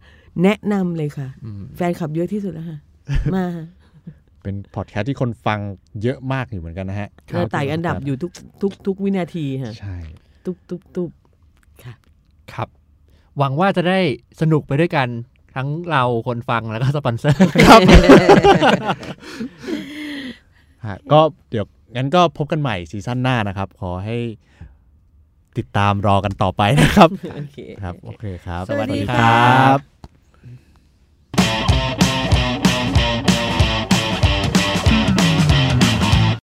แนะนำเลยค่ะแฟนคลับเยอะที่สุดแล้วค่ะมาเป็นพอดแคสต์ที่คนฟังเยอะมากอยู่เหมือนกันนะฮะไต่อันดับอยู่ทุกวินาทีค่ะใช่ตุ๊บค่ะครับหวังว่าจะได้สนุกไปด้วยกันทั้งเราคนฟังแล้วก็สปอนเซอร์ครับก็เดี๋ยวงั้นก็พบกันใหม่ซีซั่นหน้านะครับขอให้ติดตามรอกันต่อไปนะครับ okay. ครับโอเคครับสวัสดีครับ